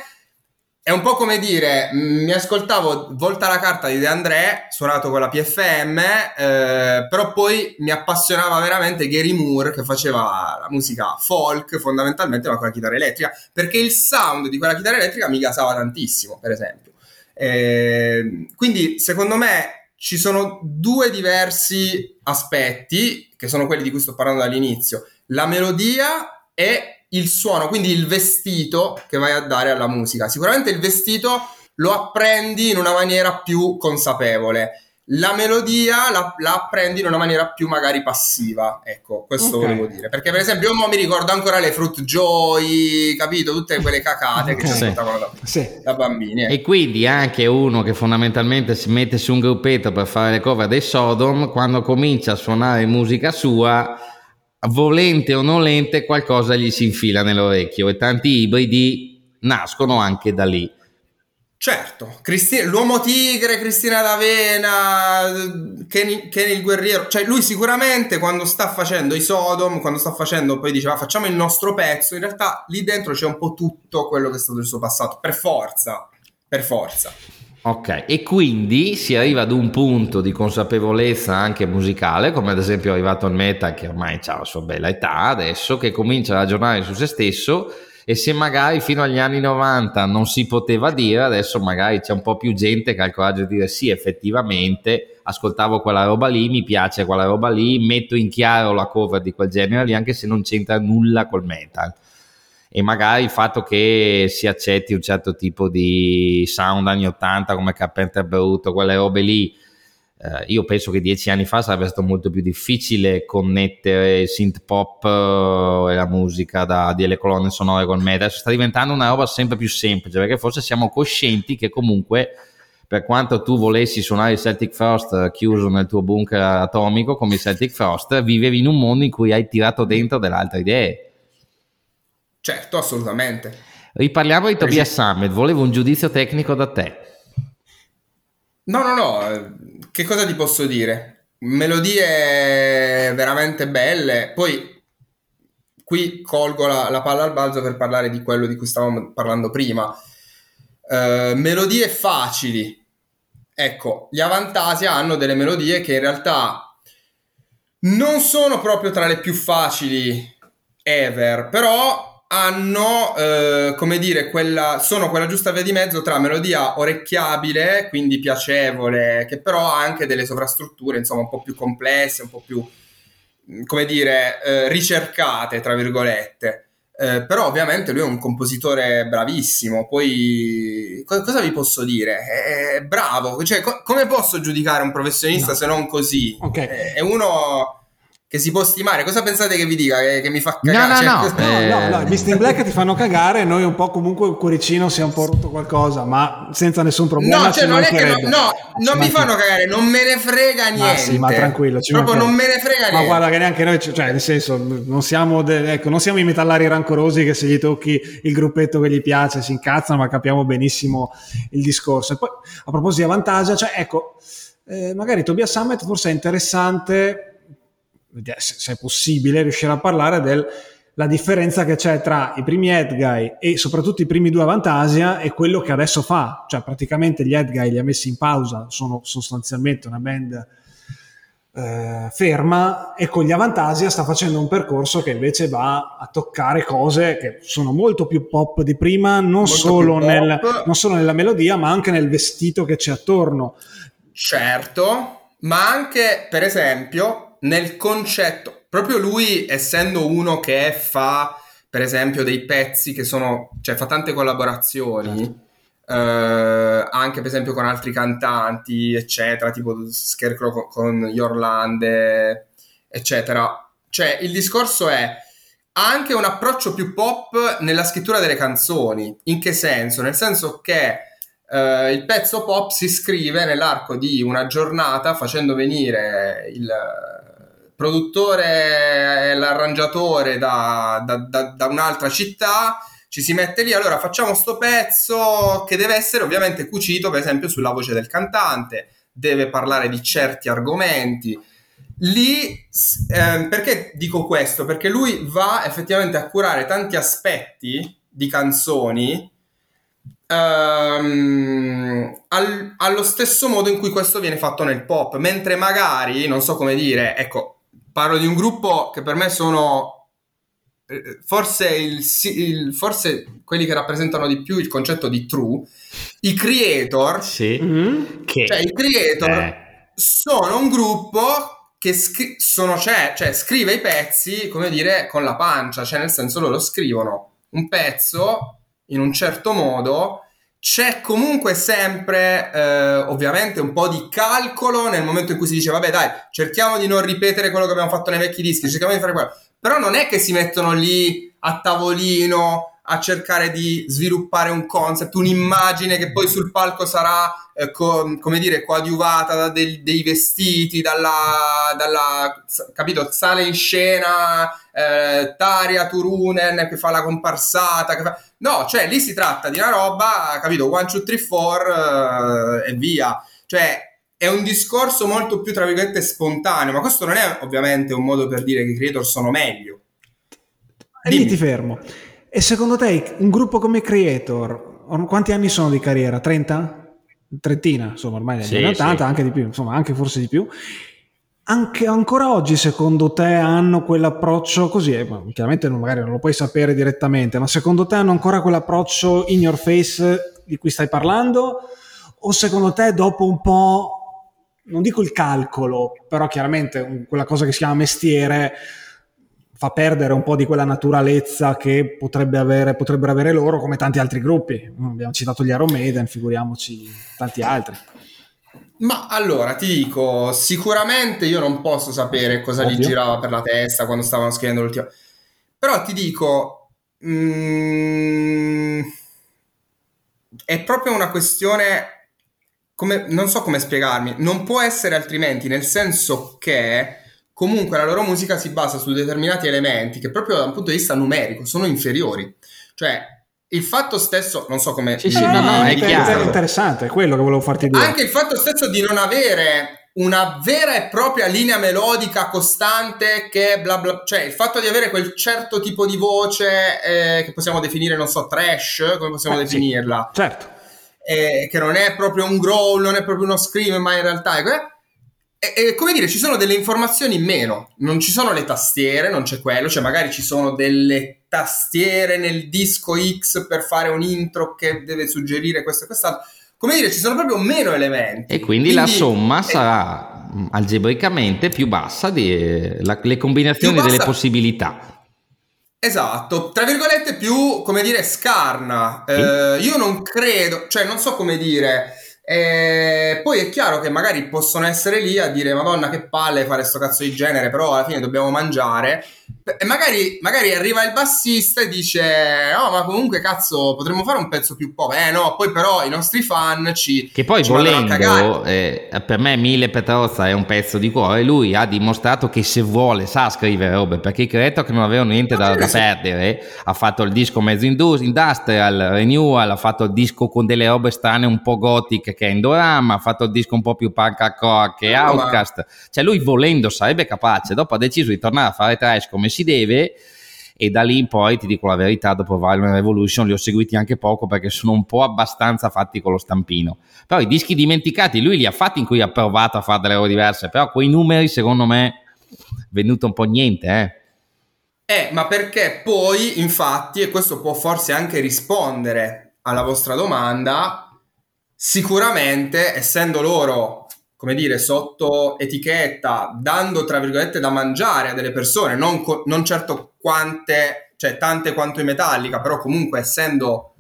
è un po' come dire, mi ascoltavo Volta la carta di De André, suonato con la P F M, eh, però poi mi appassionava veramente Gary Moore, che faceva la musica folk fondamentalmente, ma con la chitarra elettrica, perché il sound di quella chitarra elettrica mi gasava tantissimo, per esempio. Eh, quindi secondo me ci sono due diversi aspetti, che sono quelli di cui sto parlando dall'inizio: la melodia e il suono, quindi il vestito che vai a dare alla musica. Sicuramente il vestito lo apprendi in una maniera più consapevole, la melodia la, la apprendi in una maniera più magari passiva, ecco, questo okay. volevo dire, perché per esempio io mo mi ricordo ancora le Fruit Joy, capito, tutte quelle cacate okay. che ci ascoltavano da, sì. da bambini, ecco. E quindi anche uno che fondamentalmente si mette su un gruppetto per fare le cover dei Sodom, quando comincia a suonare musica sua, volente o nolente qualcosa gli si infila nell'orecchio, e tanti ibridi nascono anche da lì. Certo, Cristina, l'Uomo Tigre, Cristina D'Avena, Kenny, Kenny il Guerriero, cioè lui sicuramente quando sta facendo i Sodom, quando sta facendo, poi diceva facciamo il nostro pezzo, in realtà lì dentro c'è un po' tutto quello che è stato il suo passato, per forza, per forza. Ok, e quindi si arriva ad un punto di consapevolezza anche musicale, come ad esempio è arrivato al metal, che ormai ha la sua bella età adesso, che comincia a ragionare su se stesso. E se magari fino agli anni novanta non si poteva dire, adesso magari c'è un po' più gente che ha il coraggio di dire sì, effettivamente ascoltavo quella roba lì, mi piace quella roba lì, metto in chiaro la cover di quel genere lì, anche se non c'entra nulla col metal. E magari il fatto che si accetti un certo tipo di sound anni ottanta come Carpenter Brut, quelle robe lì, eh, io penso che dieci anni fa sarebbe stato molto più difficile connettere synth pop eh, e la musica da, delle colonne sonore con me. Adesso sta diventando una roba sempre più semplice, perché forse siamo coscienti che comunque, per quanto tu volessi suonare il Celtic Frost chiuso nel tuo bunker atomico come il Celtic Frost, vivevi in un mondo in cui hai tirato dentro delle altre idee. Certo, assolutamente. Riparliamo di Tobias Sammet, volevo un giudizio tecnico da te. No, no, no, che cosa ti posso dire? Melodie veramente belle, poi qui colgo la, la palla al balzo per parlare di quello di cui stavamo parlando prima. Eh, melodie facili. Ecco, gli Avantasia hanno delle melodie che in realtà non sono proprio tra le più facili ever, però hanno, eh, come dire, quella, sono quella giusta via di mezzo tra melodia orecchiabile, quindi piacevole, che però ha anche delle sovrastrutture, insomma, un po' più complesse, un po' più, come dire, eh, ricercate, tra virgolette. Eh, però ovviamente lui è un compositore bravissimo, poi co- cosa vi posso dire? È bravo, cioè co- come posso giudicare un professionista no. se non così? Okay. È, è uno... che si può stimare. Cosa pensate che vi dica? Che, che mi fa cagare? No, no, cioè, no, eh... no, no, no. I Beast in Black ti fanno cagare, noi un po' comunque il cuoricino si è un po' rotto qualcosa, ma senza nessun problema. No, cioè non è che no, no non mi fanno cagare, non me ne frega niente. Ma sì, ma tranquillo. Proprio non me ne frega niente. Ma guarda che neanche noi, cioè nel senso, non siamo, de- ecco, non siamo i metallari rancorosi che se gli tocchi il gruppetto che gli piace si incazzano, ma capiamo benissimo il discorso. E poi, a proposito di Avantasia, cioè ecco, eh, magari Tobias Sammet forse è interessante, se è possibile, riuscire a parlare della differenza che c'è tra i primi Edguy e soprattutto i primi due Avantasia e quello che adesso fa. Cioè praticamente gli Edguy li ha messi in pausa, sono sostanzialmente una band eh, ferma, e con gli Avantasia sta facendo un percorso che invece va a toccare cose che sono molto più pop di prima, non, solo, nel, non solo nella melodia ma anche nel vestito che c'è attorno. Certo, ma anche per esempio... nel concetto, proprio lui essendo uno che fa per esempio dei pezzi che sono, cioè fa tante collaborazioni eh, anche per esempio con altri cantanti eccetera, tipo Scarecrow con, con Yorlande eccetera, cioè il discorso è anche un approccio più pop nella scrittura delle canzoni. In che senso? Nel senso che Uh, il pezzo pop si scrive nell'arco di una giornata, facendo venire il produttore e l'arrangiatore da, da, da, da un'altra città, ci si mette lì, allora facciamo sto pezzo che deve essere ovviamente cucito per esempio sulla voce del cantante, deve parlare di certi argomenti lì. Eh, perché dico questo? Perché lui va effettivamente a curare tanti aspetti di canzoni Um, al, allo stesso modo in cui questo viene fatto nel pop, mentre magari, non so come dire, ecco, parlo di un gruppo che per me sono eh, forse, il, il, forse quelli che rappresentano di più il concetto di true, i Kreator. Sì. Mm-hmm. Che... cioè i Kreator eh. sono un gruppo che scri- sono, cioè, cioè scrive i pezzi, come dire, con la pancia, cioè nel senso loro scrivono un pezzo in un certo modo C'è comunque sempre eh, ovviamente un po' di calcolo nel momento in cui si dice vabbè dai, cerchiamo di non ripetere quello che abbiamo fatto nei vecchi dischi, cerchiamo di fare quello, però non è che si mettono lì a tavolino a cercare di sviluppare un concept, un'immagine che poi sul palco sarà eh, co- come dire coadiuvata da del, dei vestiti, dalla, dalla capito, sale in scena eh, Tarja Turunen che fa la comparsata, che fa... No, cioè lì si tratta di una roba, capito, one, two, three, four eh, e via. Cioè è un discorso molto più, tra virgolette, spontaneo, ma questo non è ovviamente un modo per dire che i creator sono meglio. Dimmi. Lì ti fermo. E secondo te un gruppo come Kreator, quanti anni sono di carriera? trenta? Trentina, insomma, ormai negli sì, anni ottanta, sì. Anche di più, insomma, anche forse di più. Anche ancora oggi secondo te hanno quell'approccio così, eh, chiaramente non, magari non lo puoi sapere direttamente, ma secondo te hanno ancora quell'approccio in your face di cui stai parlando, o secondo te dopo un po', non dico il calcolo, però chiaramente quella cosa che si chiama mestiere fa perdere un po' di quella naturalezza che potrebbe avere, potrebbero avere loro come tanti altri gruppi? Abbiamo citato gli Iron Maiden, figuriamoci tanti altri. Ma allora ti dico, sicuramente io non posso sapere cosa Ovvio. Gli girava per la testa quando stavano scrivendo l'ultimo, però ti dico mm, è proprio una questione, come, non so come spiegarmi, non può essere altrimenti, nel senso che comunque la loro musica si basa su determinati elementi che proprio da un punto di vista numerico sono inferiori, cioè il fatto stesso, non so come... Sì, sì, no, no, è, è interessante, è quello che volevo farti dire. Anche il fatto stesso di non avere una vera e propria linea melodica costante che bla bla... Cioè, il fatto di avere quel certo tipo di voce eh, che possiamo definire, non so, trash, come possiamo eh, definirla? Sì, certo. Eh, che non è proprio un growl, non è proprio uno scream, ma in realtà è... E, e, come dire, ci sono delle informazioni in meno, non ci sono le tastiere, non c'è quello, cioè magari ci sono delle tastiere nel disco X per fare un intro che deve suggerire questo e quest'altro, come dire, ci sono proprio meno elementi e quindi, quindi la somma è... sarà algebricamente più bassa delle combinazioni delle possibilità. Esatto, tra virgolette più, come dire, scarna. Eh, io non credo, cioè non so come dire. E poi è chiaro che magari possono essere lì a dire madonna che palle fare sto cazzo di genere, però alla fine dobbiamo mangiare, e magari, magari arriva il bassista e dice no, oh, ma comunque cazzo potremmo fare un pezzo più pop, eh no, poi però i nostri fan ci che poi ci volendo eh, per me Mille Petrozza è un pezzo di cuore, lui ha dimostrato che se vuole sa scrivere robe, perché credo che non avevano niente da, da perdere, ha fatto il disco mezzo industrial, renewal, ha fatto il disco con delle robe strane un po' gotiche che è Endorama, ha fatto il disco un po' più punk hardcore che no, Outcast, ma... cioè lui volendo sarebbe capace, dopo ha deciso di tornare a fare trash come si deve, e da lì in poi ti dico la verità, dopo Violent Revolution li ho seguiti anche poco perché sono un po' abbastanza fatti con lo stampino, però i dischi dimenticati lui li ha fatti in cui ha provato a fare delle robe diverse, però quei numeri secondo me venuto un po' niente, eh. Eh, ma perché poi infatti, e questo può forse anche rispondere alla vostra domanda, sicuramente essendo loro, come dire, sotto etichetta, dando tra virgolette da mangiare a delle persone, non, co- non certo quante, cioè tante quanto in Metallica, però comunque essendo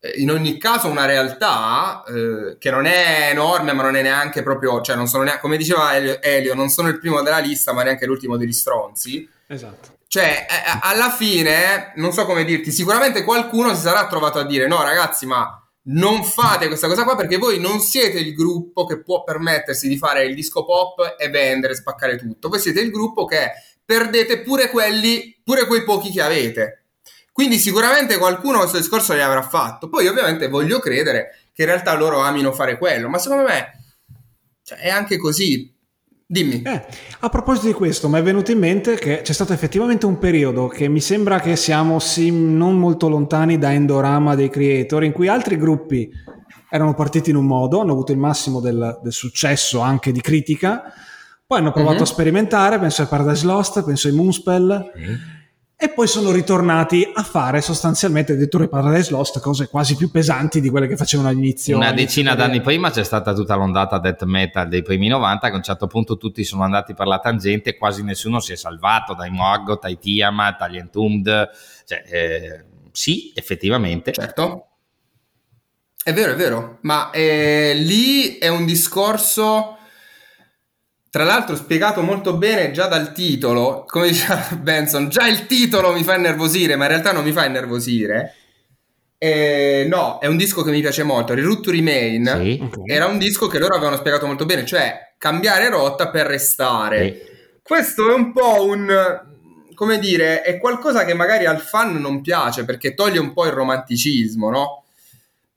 eh, in ogni caso una realtà eh, che non è enorme, ma non è neanche proprio, cioè non sono neanche, come diceva Elio, Elio non sono il primo della lista ma neanche l'ultimo degli stronzi. Esatto. Cioè eh, alla fine non so come dirti, sicuramente qualcuno si sarà trovato a dire no ragazzi, ma non fate questa cosa qua perché voi non siete il gruppo che può permettersi di fare il disco pop e vendere, spaccare tutto. Voi siete il gruppo che perdete pure quelli, pure quei pochi che avete. Quindi sicuramente qualcuno questo discorso li avrà fatto. Poi ovviamente voglio credere che in realtà loro amino fare quello, ma secondo me cioè, è anche così. Dimmi. Eh, a proposito di questo, mi è venuto in mente che c'è stato effettivamente un periodo che mi sembra che siamo sim, non molto lontani da Endorama dei Kreator, in cui altri gruppi erano partiti in un modo, hanno avuto il massimo del, del successo anche di critica, poi hanno provato mm-hmm. a sperimentare, penso ai Paradise Lost, penso ai Moonspell, mm-hmm. e poi sono ritornati a fare sostanzialmente, addirittura i Paradise Lost, cose quasi più pesanti di quelle che facevano all'inizio. Una decina d'anni prima c'è stata tutta l'ondata death metal dei primi novanta, che a un certo punto tutti sono andati per la tangente e quasi nessuno si è salvato, dai Morgoth, dai Tiamat, agli Entombed, cioè eh, sì, effettivamente. Certo. È vero, è vero, ma eh, lì è un discorso, tra l'altro spiegato molto bene già dal titolo, come diceva Benson, già il titolo mi fa innervosire, ma in realtà non mi fa innervosire. Eh, no, è un disco che mi piace molto, Reroute to Remain, sì, okay. Era un disco che loro avevano spiegato molto bene, cioè cambiare rotta per restare, sì. Questo è un po' un, come dire, è qualcosa che magari al fan non piace perché toglie un po' il romanticismo, no?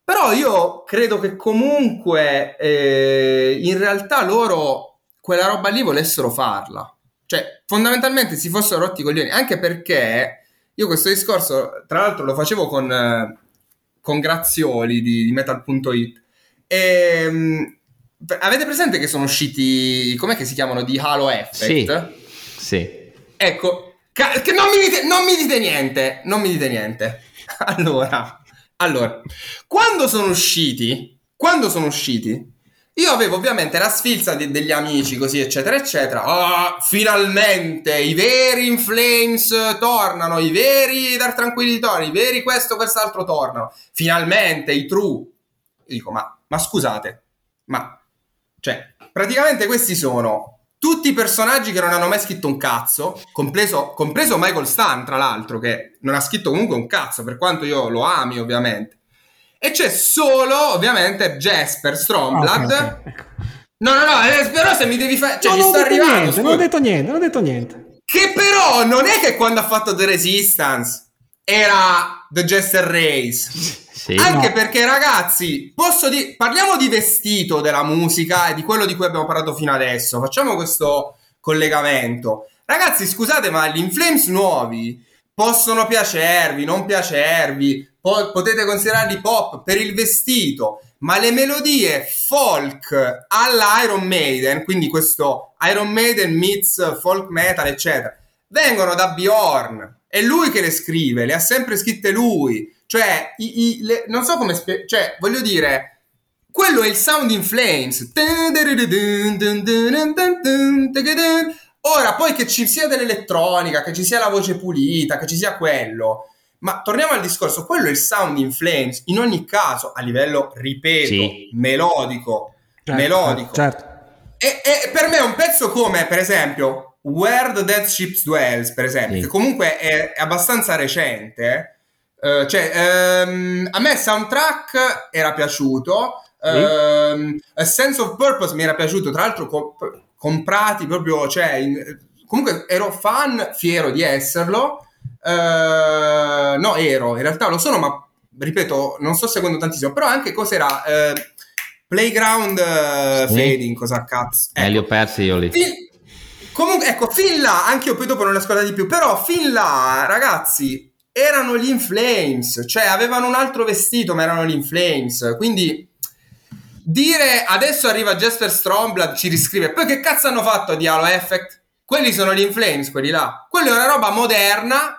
Però io credo che comunque eh, in realtà loro quella roba lì volessero farla, cioè fondamentalmente si fossero rotti i coglioni, anche perché io questo discorso tra l'altro lo facevo con eh, con Grazioli di, di metal punto it e, mh, avete presente che sono usciti, com'è che si chiamano, di Halo Effect? Sì, sì. Ecco, ca- che non, mi dite, non mi dite niente, non mi dite niente. Allora, allora, quando sono usciti, quando sono usciti, io avevo ovviamente la sfilza di, degli amici, così eccetera eccetera. Ah, finalmente i veri In Flames tornano, i veri Dar Tranquillitori, i veri questo, quest'altro tornano. Finalmente i true. Io dico, ma, ma scusate, ma cioè, praticamente questi sono tutti i personaggi che non hanno mai scritto un cazzo, compreso, compreso Michael Stan, tra l'altro, che non ha scritto comunque un cazzo, per quanto io lo ami, ovviamente. E c'è solo, ovviamente, Jesper Strömblad. Okay, okay. No, no, no, però se mi devi fare... Cioè, no, ci sta arrivando. Niente, non ho detto niente, non ho detto niente. Che però non è che quando ha fatto The Resistance era The Jester Race. Sì, anche no. Perché, ragazzi, posso di... parliamo di vestito della musica e di quello di cui abbiamo parlato fino adesso. Facciamo questo collegamento. Ragazzi, scusate, ma gli In Flames nuovi possono piacervi, non piacervi... potete considerarli pop per il vestito, ma le melodie folk alla Iron Maiden, quindi questo Iron Maiden meets folk metal eccetera, vengono da Bjorn, è lui che le scrive, le ha sempre scritte lui, cioè i, i, le, non so come spie- cioè voglio dire, quello è il sound In Flames. Ora poi che ci sia dell'elettronica, che ci sia la voce pulita, che ci sia quello, ma torniamo al discorso, quello è il sound In Flames, in ogni caso, a livello, ripeto, sì. melodico, certo, melodico. Certo. E, e per me è un pezzo come, per esempio, Where the Dead Ship Dwells, per esempio, sì. che comunque è abbastanza recente, uh, cioè um, a me il soundtrack era piaciuto, sì. um, A Sense of Purpose mi era piaciuto, tra l'altro comp- comprati proprio, cioè, in, comunque ero fan, fiero di esserlo. Uh, no, ero, in realtà lo sono, ma ripeto, non sto seguendo tantissimo. Però anche cos'era uh, Playground uh, sì. Fading, cosa cazzo eh, eh, li ho persi io lì fin... Comunque, ecco, fin là, anche io poi dopo non l'ho ascoltata di più. Però fin là, ragazzi, erano gli In Flames, cioè avevano un altro vestito, ma erano gli In Flames. Quindi dire adesso arriva Jesper Strömblad, ci riscrive, poi che cazzo hanno fatto di Halo Effect? Quelli sono gli In Flames, quelli là. Quello è una roba moderna,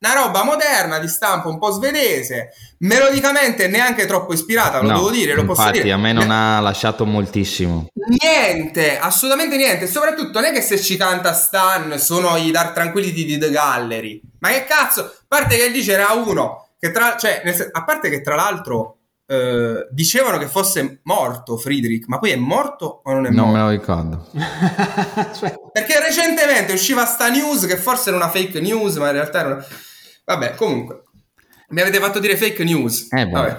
una roba moderna di stampo un po' svedese, melodicamente neanche troppo ispirata, lo no, devo dire, lo infatti, posso dire. Infatti a me non ha lasciato moltissimo. Niente, assolutamente niente, soprattutto non è che se ci canta Stan sono i Dark Tranquillity di The Gallery. Ma che cazzo? A parte che lì c'era uno che tra, cioè, nel, a parte che tra l'altro eh, dicevano che fosse morto Friedrich, ma poi è morto o non è morto? Non me lo ricordo. Perché recentemente usciva sta news che forse era una fake news, ma in realtà era una... Vabbè, comunque, mi avete fatto dire fake news. Eh, vabbè.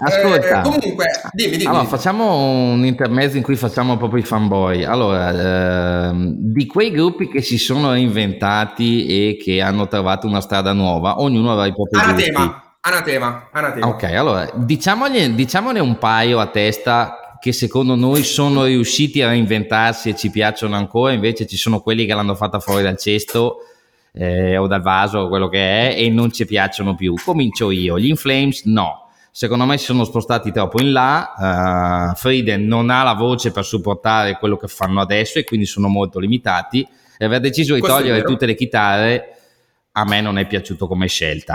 Ascolta. Eh, comunque, dimmi, dimmi. Allora, dimmi. Facciamo un intermezzo in cui facciamo proprio i fanboy. Allora, ehm, di quei gruppi che si sono reinventati e che hanno trovato una strada nuova, ognuno avrà i propri Anathema, gruppi. Anathema, Anathema. Ok, allora, diciamone, diciamone un paio a testa che secondo noi sono riusciti a reinventarsi e ci piacciono ancora, invece ci sono quelli che l'hanno fatta fuori dal cesto Eh, o dal vaso o quello che è e non ci piacciono più. Comincio io, gli In Flames no, secondo me si sono spostati troppo in là, uh, Frieden non ha la voce per supportare quello che fanno adesso e quindi sono molto limitati, e aver deciso di Questo togliere tutte le chitarre a me non è piaciuto come scelta,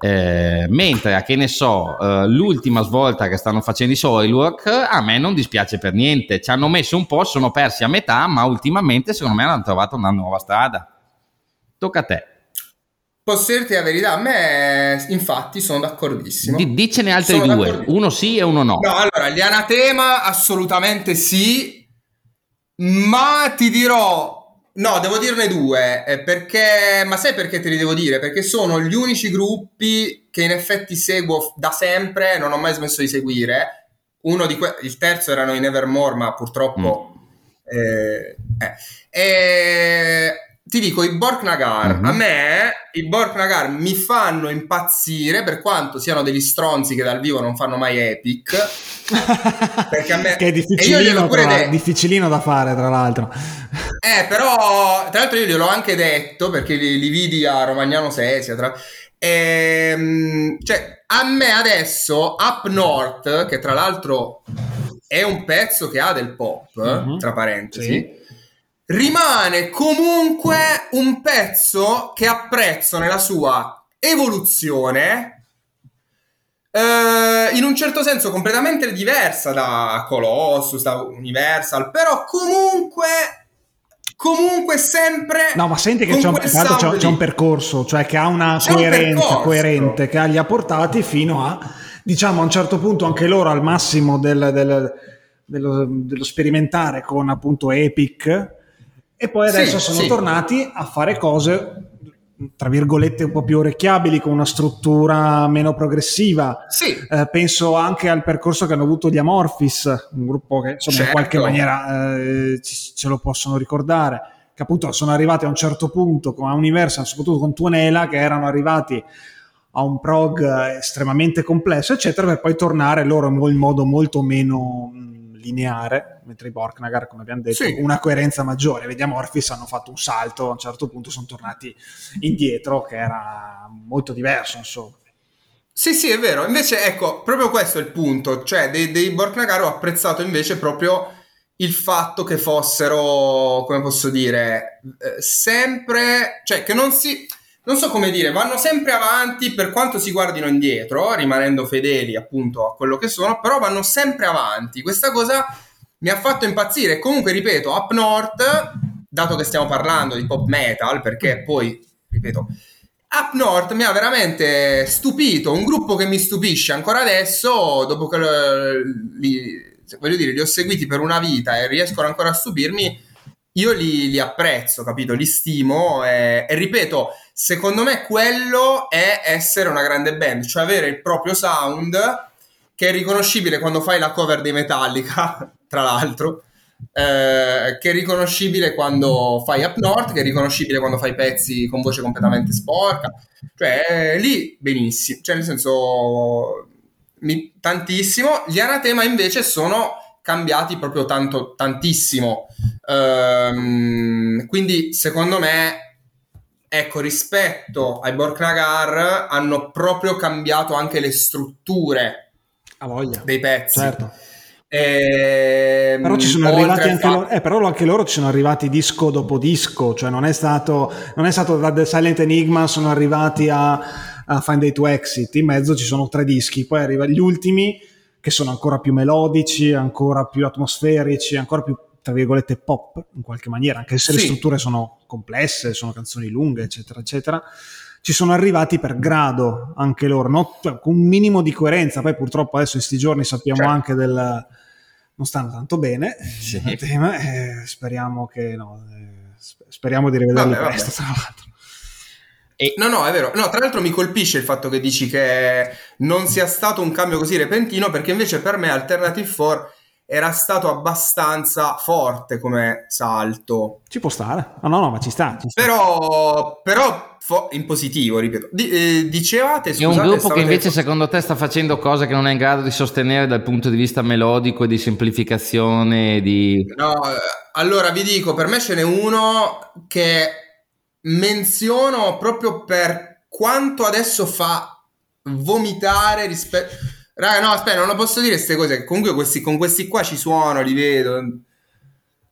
eh, mentre a che ne so uh, l'ultima svolta che stanno facendo i Soilwork a me non dispiace per niente, ci hanno messo un po', sono persi a metà, ma ultimamente secondo me hanno trovato una nuova strada. Tocca a te. Posso dirti la verità, a me infatti sono d'accordissimo. D- dicene altri sono due, uno sì e uno no. No, allora, gli Anathema assolutamente sì, ma ti dirò, no, devo dirne due, perché, ma sai perché te li devo dire? Perché sono gli unici gruppi che in effetti seguo da sempre, non ho mai smesso di seguire. Uno di que- il terzo erano i Nevermore, ma purtroppo... Mm. Eh, eh. E... ti dico, i Borknagar, uh-huh. a me i Borknagar mi fanno impazzire, per quanto siano degli stronzi che dal vivo non fanno mai Epic, perché a me... che è difficilino, tra... de... difficilino da fare, tra l'altro. Eh, però, tra l'altro io gliel'ho anche detto, perché li, li vidi a Romagnano Sesia, tra... ehm, cioè, a me adesso, Up North, che tra l'altro è un pezzo che ha del pop, uh-huh. tra parentesi, sì. Rimane comunque un pezzo che apprezzo nella sua evoluzione, eh, in un certo senso completamente diversa da Colossus, da Universal, però comunque... comunque sempre no, ma senti che c'è un, c'è, c'è un percorso, cioè che ha una c'è coerenza un coerente che li ha portati fino a, diciamo, a un certo punto anche loro al massimo del, del, dello, dello sperimentare con appunto Epic, e poi adesso sì, sono sì. tornati a fare cose tra virgolette un po' più orecchiabili, con una struttura meno progressiva. Sì. Eh, penso anche al percorso che hanno avuto gli Amorphis, un gruppo che insomma, certo. in qualche maniera eh, ce lo possono ricordare, che appunto sono arrivati a un certo punto con Universal, soprattutto con Tuonela, che erano arrivati a un prog estremamente complesso eccetera, per poi tornare loro in modo molto meno lineare, mentre i Borknagar, come abbiamo detto, sì. una coerenza maggiore. Vediamo, Orphis hanno fatto un salto, a un certo punto sono tornati indietro, che era molto diverso, insomma. Sì, sì, è vero. Invece, ecco, proprio questo è il punto, cioè dei, dei Borknagar ho apprezzato invece proprio il fatto che fossero, come posso dire, eh, sempre, cioè che non si... non so come dire, vanno sempre avanti per quanto si guardino indietro, rimanendo fedeli appunto a quello che sono, però vanno sempre avanti. Questa cosa mi ha fatto impazzire. Comunque, ripeto, Up North, dato che stiamo parlando di pop metal, perché poi, ripeto, Up North mi ha veramente stupito, un gruppo che mi stupisce ancora adesso, dopo che li, voglio dire, li ho seguiti per una vita e riescono ancora a stupirmi. Io li, li apprezzo, capito? Li stimo e, e ripeto, secondo me quello è essere una grande band, cioè avere il proprio sound che è riconoscibile quando fai la cover dei Metallica, tra l'altro, eh, che è riconoscibile quando fai Up North, che è riconoscibile quando fai pezzi con voce completamente sporca, cioè lì benissimo, cioè nel senso mi, tantissimo. Gli Anathema invece sono... cambiati proprio tanto, tantissimo, um, quindi secondo me, ecco, rispetto ai Borknagar hanno proprio cambiato anche le strutture a voglia. Dei pezzi, certo. E, però ci sono arrivati anche loro, eh, però anche loro ci sono arrivati disco dopo disco, cioè non è stato non è stato da The Silent Enigma sono arrivati a, a Find Day to Exit, in mezzo ci sono tre dischi, poi arrivano gli ultimi che sono ancora più melodici, ancora più atmosferici, ancora più, tra virgolette, pop in qualche maniera, anche se sì. le strutture sono complesse, sono canzoni lunghe, eccetera, eccetera. Ci sono arrivati per grado anche loro, no? Con un minimo di coerenza. Poi purtroppo adesso in sti giorni sappiamo certo. anche del... non stanno tanto bene, sì. il tema, eh, speriamo che no, eh, speriamo di rivederli vabbè, presto, vabbè. Tra l'altro. E... no no è vero, no, tra l'altro mi colpisce il fatto che dici che non sia stato un cambio così repentino, perché invece per me Alternative quattro era stato abbastanza forte come salto. Ci può stare, no no no, ma ci sta, ci sta. Però, però fo- in positivo, ripeto. D- eh, dicevate, scusate, è un gruppo che invece detto... secondo te sta facendo cose che non è in grado di sostenere dal punto di vista melodico e di semplificazione di... no, allora vi dico, per me ce n'è uno che menziono proprio per quanto adesso fa vomitare rispetto... raga, no, aspetta, non lo posso dire queste cose, comunque questi, con questi qua ci suono, li vedo.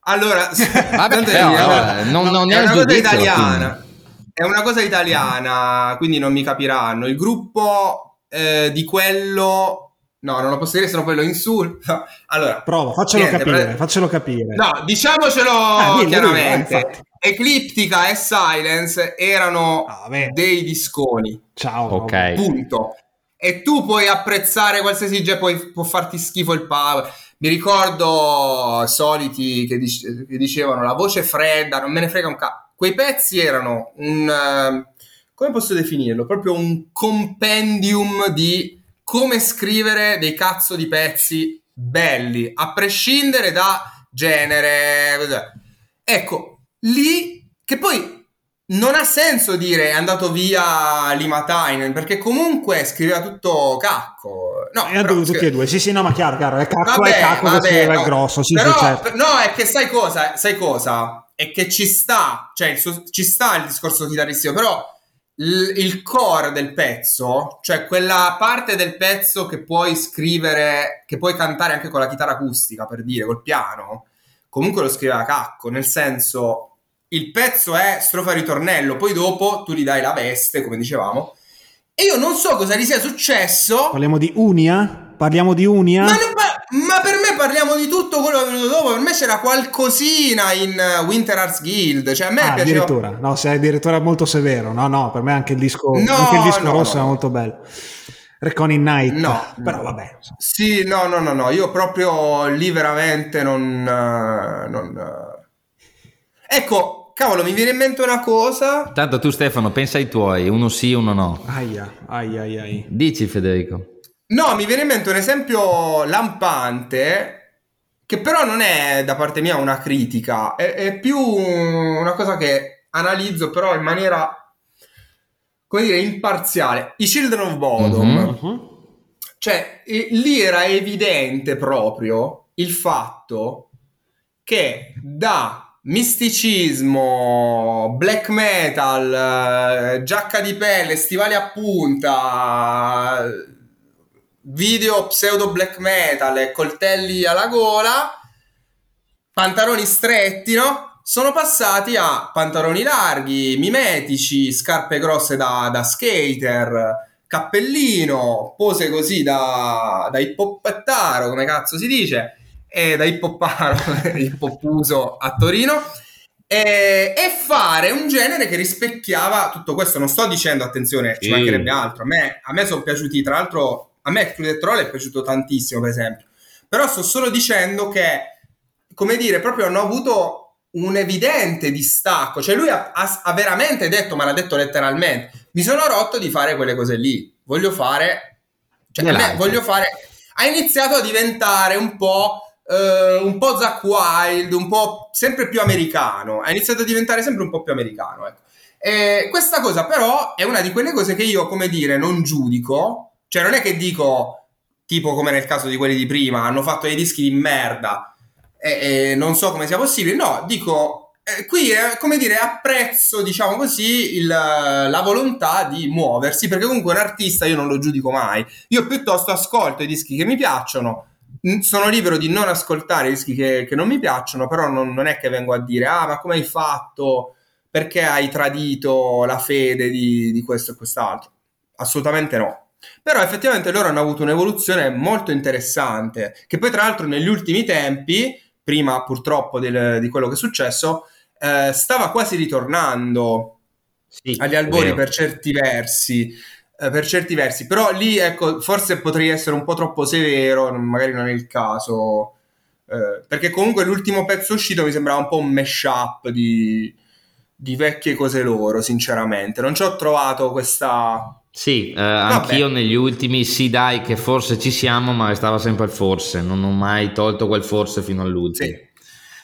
Allora, vabbè, però, è, allora non, non è, è una cosa detto, italiana, quindi. È una cosa italiana, quindi non mi capiranno. Il gruppo eh, di quello... no, non lo posso dire, se no poi lo insulta. Allora, prova, faccelo niente, capire, pre... faccelo capire. No, dicamocelo ah, dillo, chiaramente. Dillo, Ecliptica e Silence erano ah, dei disconi. Ciao, ok. Punto. E tu puoi apprezzare qualsiasi gioco, puoi, può farti schifo il power. Mi ricordo soliti che, dice, che dicevano la voce fredda, non me ne frega un cazzo. Quei pezzi erano un uh, come posso definirlo? Proprio un compendium di come scrivere dei cazzo di pezzi belli, a prescindere da genere. Ecco, lì che poi non ha senso dire è andato via Limatainen, perché comunque scriveva tutto cacco. No, e ha dovuto tutti e due. Sì, sì, no, ma chiaro, chiaro, è cacco, vabbè, è cacco, vabbè, che no. È grosso, sì, però, sì, certo. No, è che sai cosa, sai cosa? È che ci sta, cioè il suo, ci sta il discorso chitarristico, però il core del pezzo, cioè quella parte del pezzo che puoi scrivere, che puoi cantare anche con la chitarra acustica, per dire, col piano, comunque lo scriveva cacco, nel senso il pezzo è strofa ritornello, poi dopo tu gli dai la veste, come dicevamo, e io non so cosa gli sia successo. Parliamo di Unia? Parliamo di Unia? Ma, non par- ma per me parliamo di tutto quello che è venuto dopo. Per me c'era qualcosina in Winter Arts Guild, cioè a me ah, piaceva addirittura. No, sei addirittura molto severo. No, no, per me anche il disco, no, anche il disco no, rosso no, era no. molto bello. Reconing Night. No, però no. vabbè. Sì, no, no, no, no, io proprio lì veramente non, non... Ecco, cavolo, mi viene in mente una cosa. Tanto tu, Stefano, pensa ai tuoi, uno sì, uno no. Aia, aia, aia. aia. Dici, Federico. No, mi viene in mente un esempio lampante, che però non è da parte mia una critica, è, è più una cosa che analizzo però in maniera, come dire, imparziale. I Children of Bodom, mm-hmm. cioè e, lì era evidente proprio il fatto che da misticismo, black metal, giacca di pelle, stivali a punta, video pseudo black metal e coltelli alla gola, pantaloni stretti, no? Sono passati a pantaloni larghi, mimetici, scarpe grosse da, da skater, cappellino, pose così da, da hippopettaro, come cazzo si dice, e da hippoparo, hippopuso a Torino, e, e fare un genere che rispecchiava tutto questo. Non sto dicendo, attenzione, ci mancherebbe altro, a me, a me sono piaciuti, tra l'altro. A me Creator Troll è piaciuto tantissimo, per esempio. Però sto solo dicendo che, come dire, proprio hanno avuto un evidente distacco. Cioè lui ha, ha, ha veramente detto, ma l'ha detto letteralmente, mi sono rotto di fare quelle cose lì. Voglio fare... Cioè, a me, voglio fare... Ha iniziato a diventare un po'... Eh, un po' Zack Wild, un po' sempre più americano. Ha iniziato a diventare sempre un po' più americano, ecco. E questa cosa però è una di quelle cose che io, come dire, non giudico... Cioè non è che dico, tipo come nel caso di quelli di prima, hanno fatto dei dischi di merda e, e non so come sia possibile. No, dico, eh, qui è, come dire, apprezzo, diciamo così, il, la volontà di muoversi, perché comunque un artista io non lo giudico mai. Io piuttosto ascolto i dischi che mi piacciono, sono libero di non ascoltare i dischi che, che non mi piacciono, però non, non è che vengo a dire, ah ma come hai fatto, perché hai tradito la fede di, di questo e quest'altro. Assolutamente no. Però effettivamente loro hanno avuto un'evoluzione molto interessante, che poi tra l'altro negli ultimi tempi, prima purtroppo del, di quello che è successo, eh, stava quasi ritornando sì, agli albori per certi versi, eh, per certi versi. Però lì ecco, forse potrei essere un po' troppo severo, magari non è il caso, eh, perché comunque l'ultimo pezzo uscito mi sembrava un po' un mashup di, di vecchie cose loro, sinceramente. Non ci ho trovato questa... Sì, eh, anch'io negli ultimi sì dai che forse ci siamo, ma restava sempre il forse, non ho mai tolto quel forse fino all'ultimo. Sì.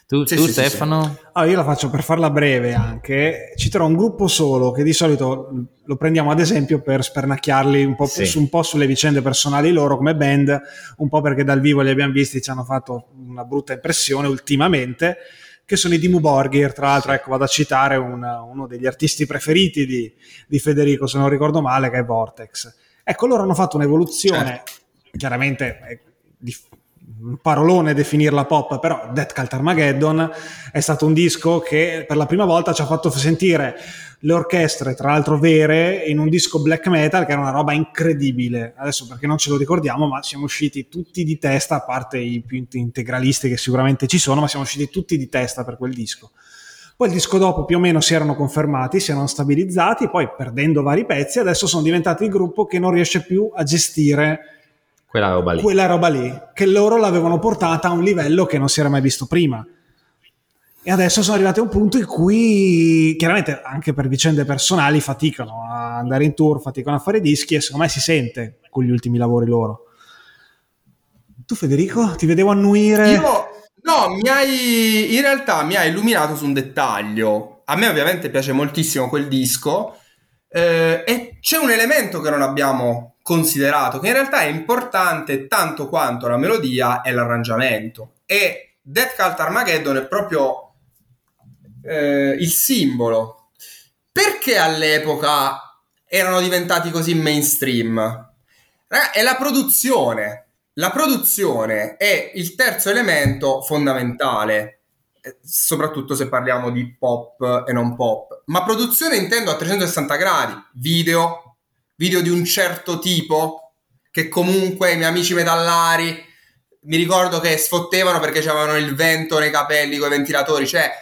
Tu, sì, tu sì, Stefano? Sì, sì. Allora, io la faccio per farla breve anche, ci trovo un gruppo solo che di solito lo prendiamo ad esempio per spernacchiarli un po', sì. su, un po' sulle vicende personali loro come band, un po' perché dal vivo li abbiamo visti, ci hanno fatto una brutta impressione ultimamente, che sono i Dimmu Borgir, tra l'altro ecco, vado a citare una, uno degli artisti preferiti di, di Federico, se non ricordo male, che è Vortex. Ecco, loro hanno fatto un'evoluzione, certo. chiaramente è un parolone definirla pop, però Death Cult Armageddon è stato un disco che per la prima volta ci ha fatto sentire le orchestre, tra l'altro vere, in un disco black metal che era una roba incredibile. Adesso perché non ce lo ricordiamo, ma siamo usciti tutti di testa, a parte i più integralisti che sicuramente ci sono, ma siamo usciti tutti di testa per quel disco. Poi il disco dopo più o meno si erano confermati, si erano stabilizzati, poi perdendo vari pezzi adesso sono diventati il gruppo che non riesce più a gestire quella roba lì, quella roba lì che loro l'avevano portata a un livello che non si era mai visto prima. E adesso sono arrivati a un punto in cui chiaramente anche per vicende personali faticano a andare in tour, faticano a fare dischi, e secondo me si sente con gli ultimi lavori loro. Tu Federico, ti vedevo annuire. Io no, mi hai in realtà mi hai illuminato su un dettaglio. A me ovviamente piace moltissimo quel disco, eh, e c'è un elemento che non abbiamo considerato, che in realtà è importante tanto quanto la melodia e l'arrangiamento. E Death Cult Armageddon è proprio Eh, il simbolo, perché all'epoca erano diventati così mainstream. Ragazzi, è la produzione la produzione è il terzo elemento fondamentale, soprattutto se parliamo di pop e non pop, ma produzione intendo a trecentosessanta gradi, video video di un certo tipo che comunque i miei amici metallari mi ricordo che sfottevano perché c'avevano il vento nei capelli con i ventilatori, cioè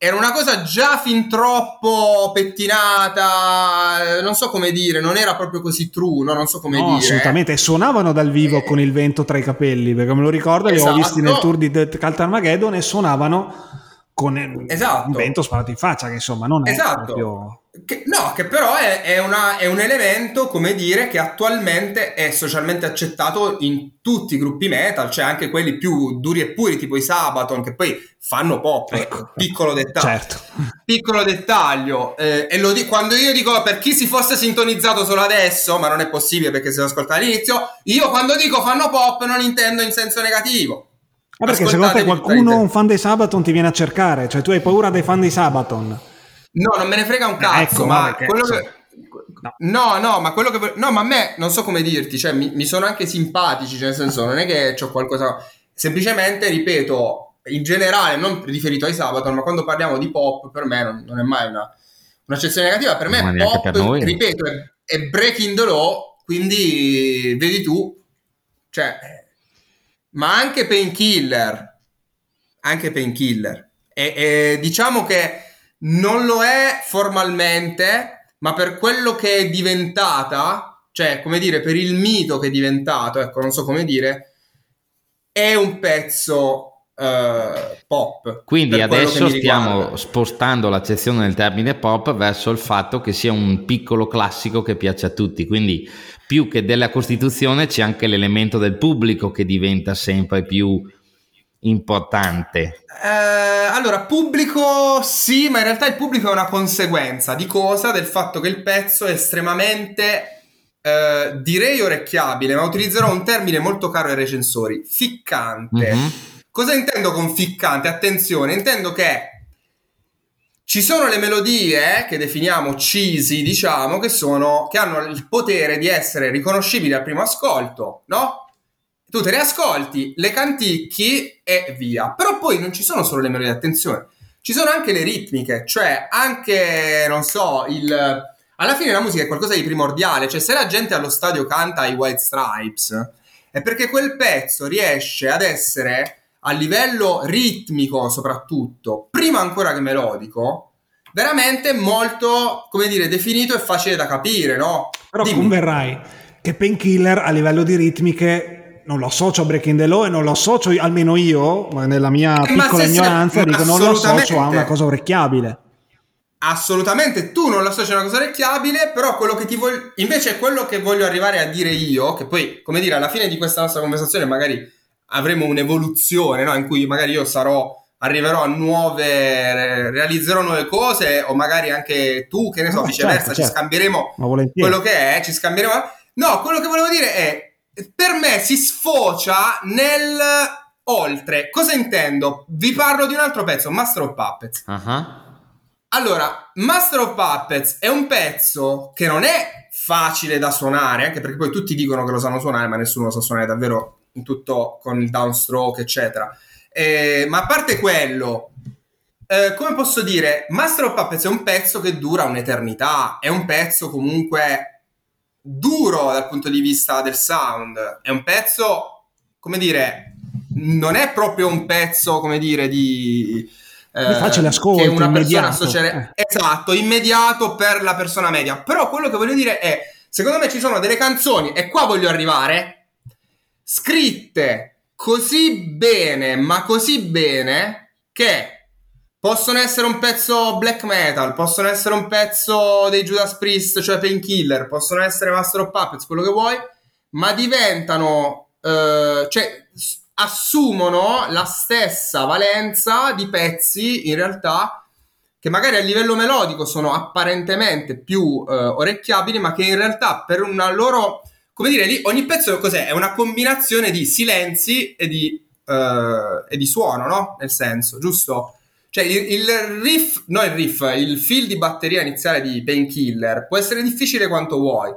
era una cosa già fin troppo pettinata, non so come dire, non era proprio così true, no? Non so come no, dire. Assolutamente, suonavano dal vivo eh. con il vento tra i capelli, perché me lo ricordo, esatto. Li ho visti nel tour di Death Cult Armageddon e suonavano con esatto. un vento sparato in faccia, che insomma non è esatto. proprio... Che, no, che però è, è, una, è un elemento, come dire, che attualmente è socialmente accettato in tutti i gruppi metal, cioè anche quelli più duri e puri, tipo i Sabaton, che poi fanno pop, ecco, piccolo dettaglio. Certo. Piccolo dettaglio. Eh, e lo dico, quando io dico, per chi si fosse sintonizzato solo adesso, ma non è possibile perché se lo ascolta all'inizio, io quando dico fanno pop non intendo in senso negativo. Ma perché secondo te qualcuno, un fan dei Sabaton, ti viene a cercare? Cioè tu hai paura dei fan dei Sabaton? No, non me ne frega un cazzo, ecco, ma perché, quello che... no. no, no, ma quello che no, ma a me non so come dirti, cioè mi, mi sono anche simpatici, cioè nel senso non è che c'ho qualcosa, semplicemente ripeto, in generale, non riferito ai Sabaton, ma quando parliamo di pop per me non, non è mai una un'accezione negativa, per me ma pop, per noi, ripeto, è, è Breaking the Law, quindi vedi tu, cioè ma anche Painkiller, anche Painkiller. E, e diciamo che non lo è formalmente, ma per quello che è diventata, cioè come dire, per il mito che è diventato, ecco, non so come dire, è un pezzo eh, pop. Quindi adesso stiamo spostando l'accezione del termine pop verso il fatto che sia un piccolo classico che piace a tutti, quindi più che della costituzione c'è anche l'elemento del pubblico che diventa sempre più importante. Eh, allora, pubblico sì, ma in realtà il pubblico è una conseguenza di cosa? Del fatto che il pezzo è estremamente eh, direi orecchiabile, ma utilizzerò un termine molto caro ai recensori, ficcante. Mm-hmm. Cosa intendo con ficcante? Attenzione, intendo che ci sono le melodie che definiamo cheesy, diciamo, che sono, che hanno il potere di essere riconoscibili al primo ascolto, no? Tu te le ascolti, le canticchi e via. Però poi non ci sono solo le melodie, attenzione, ci sono anche le ritmiche, cioè anche, non so, il alla fine la musica è qualcosa di primordiale, cioè se la gente allo stadio canta i White Stripes è perché quel pezzo riesce ad essere a livello ritmico soprattutto, prima ancora che melodico, veramente molto, come dire, definito e facile da capire, no? Però dimmi, converrai che Painkiller a livello di ritmiche non lo associo a Breaking the Law e non lo associo, almeno io, nella mia eh, piccola ignoranza, sei, dico non lo associo a una cosa orecchiabile. Assolutamente, tu non lo associ a una cosa orecchiabile, però quello che ti voglio... Invece è quello che voglio arrivare a dire io, che poi, come dire, alla fine di questa nostra conversazione magari avremo un'evoluzione, no? In cui magari io sarò... arriverò a nuove... realizzerò nuove cose, o magari anche tu, che ne so, no, viceversa, certo, ci certo. scambieremo quello che è, ci scambieremo... No, quello che volevo dire è per me si sfocia nel oltre. Cosa intendo? Vi parlo di un altro pezzo, Master of Puppets. Uh-huh. Allora, Master of Puppets è un pezzo che non è facile da suonare, anche perché poi tutti dicono che lo sanno suonare, ma nessuno lo sa suonare davvero in tutto, con il downstroke, eccetera. Eh, ma a parte quello, eh, come posso dire, Master of Puppets è un pezzo che dura un'eternità, è un pezzo comunque... duro dal punto di vista del sound, è un pezzo, come dire, non è proprio un pezzo, come dire, di eh, faccio l'ascolto, che una immediato. persona associerebbe, eh. esatto, immediato per la persona media. Però quello che voglio dire è, secondo me ci sono delle canzoni, e qua voglio arrivare, scritte così bene, ma così bene, che possono essere un pezzo black metal, possono essere un pezzo dei Judas Priest, cioè Painkiller, possono essere Master of Puppets, quello che vuoi, ma diventano, eh, cioè assumono la stessa valenza di pezzi in realtà che magari a livello melodico sono apparentemente più eh, orecchiabili, ma che in realtà per una loro, come dire, lì ogni pezzo cos'è? È una combinazione di silenzi e di, eh, e di suono, no? Nel senso, giusto? Cioè il, il riff, no il riff, il fill di batteria iniziale di Painkiller può essere difficile quanto vuoi,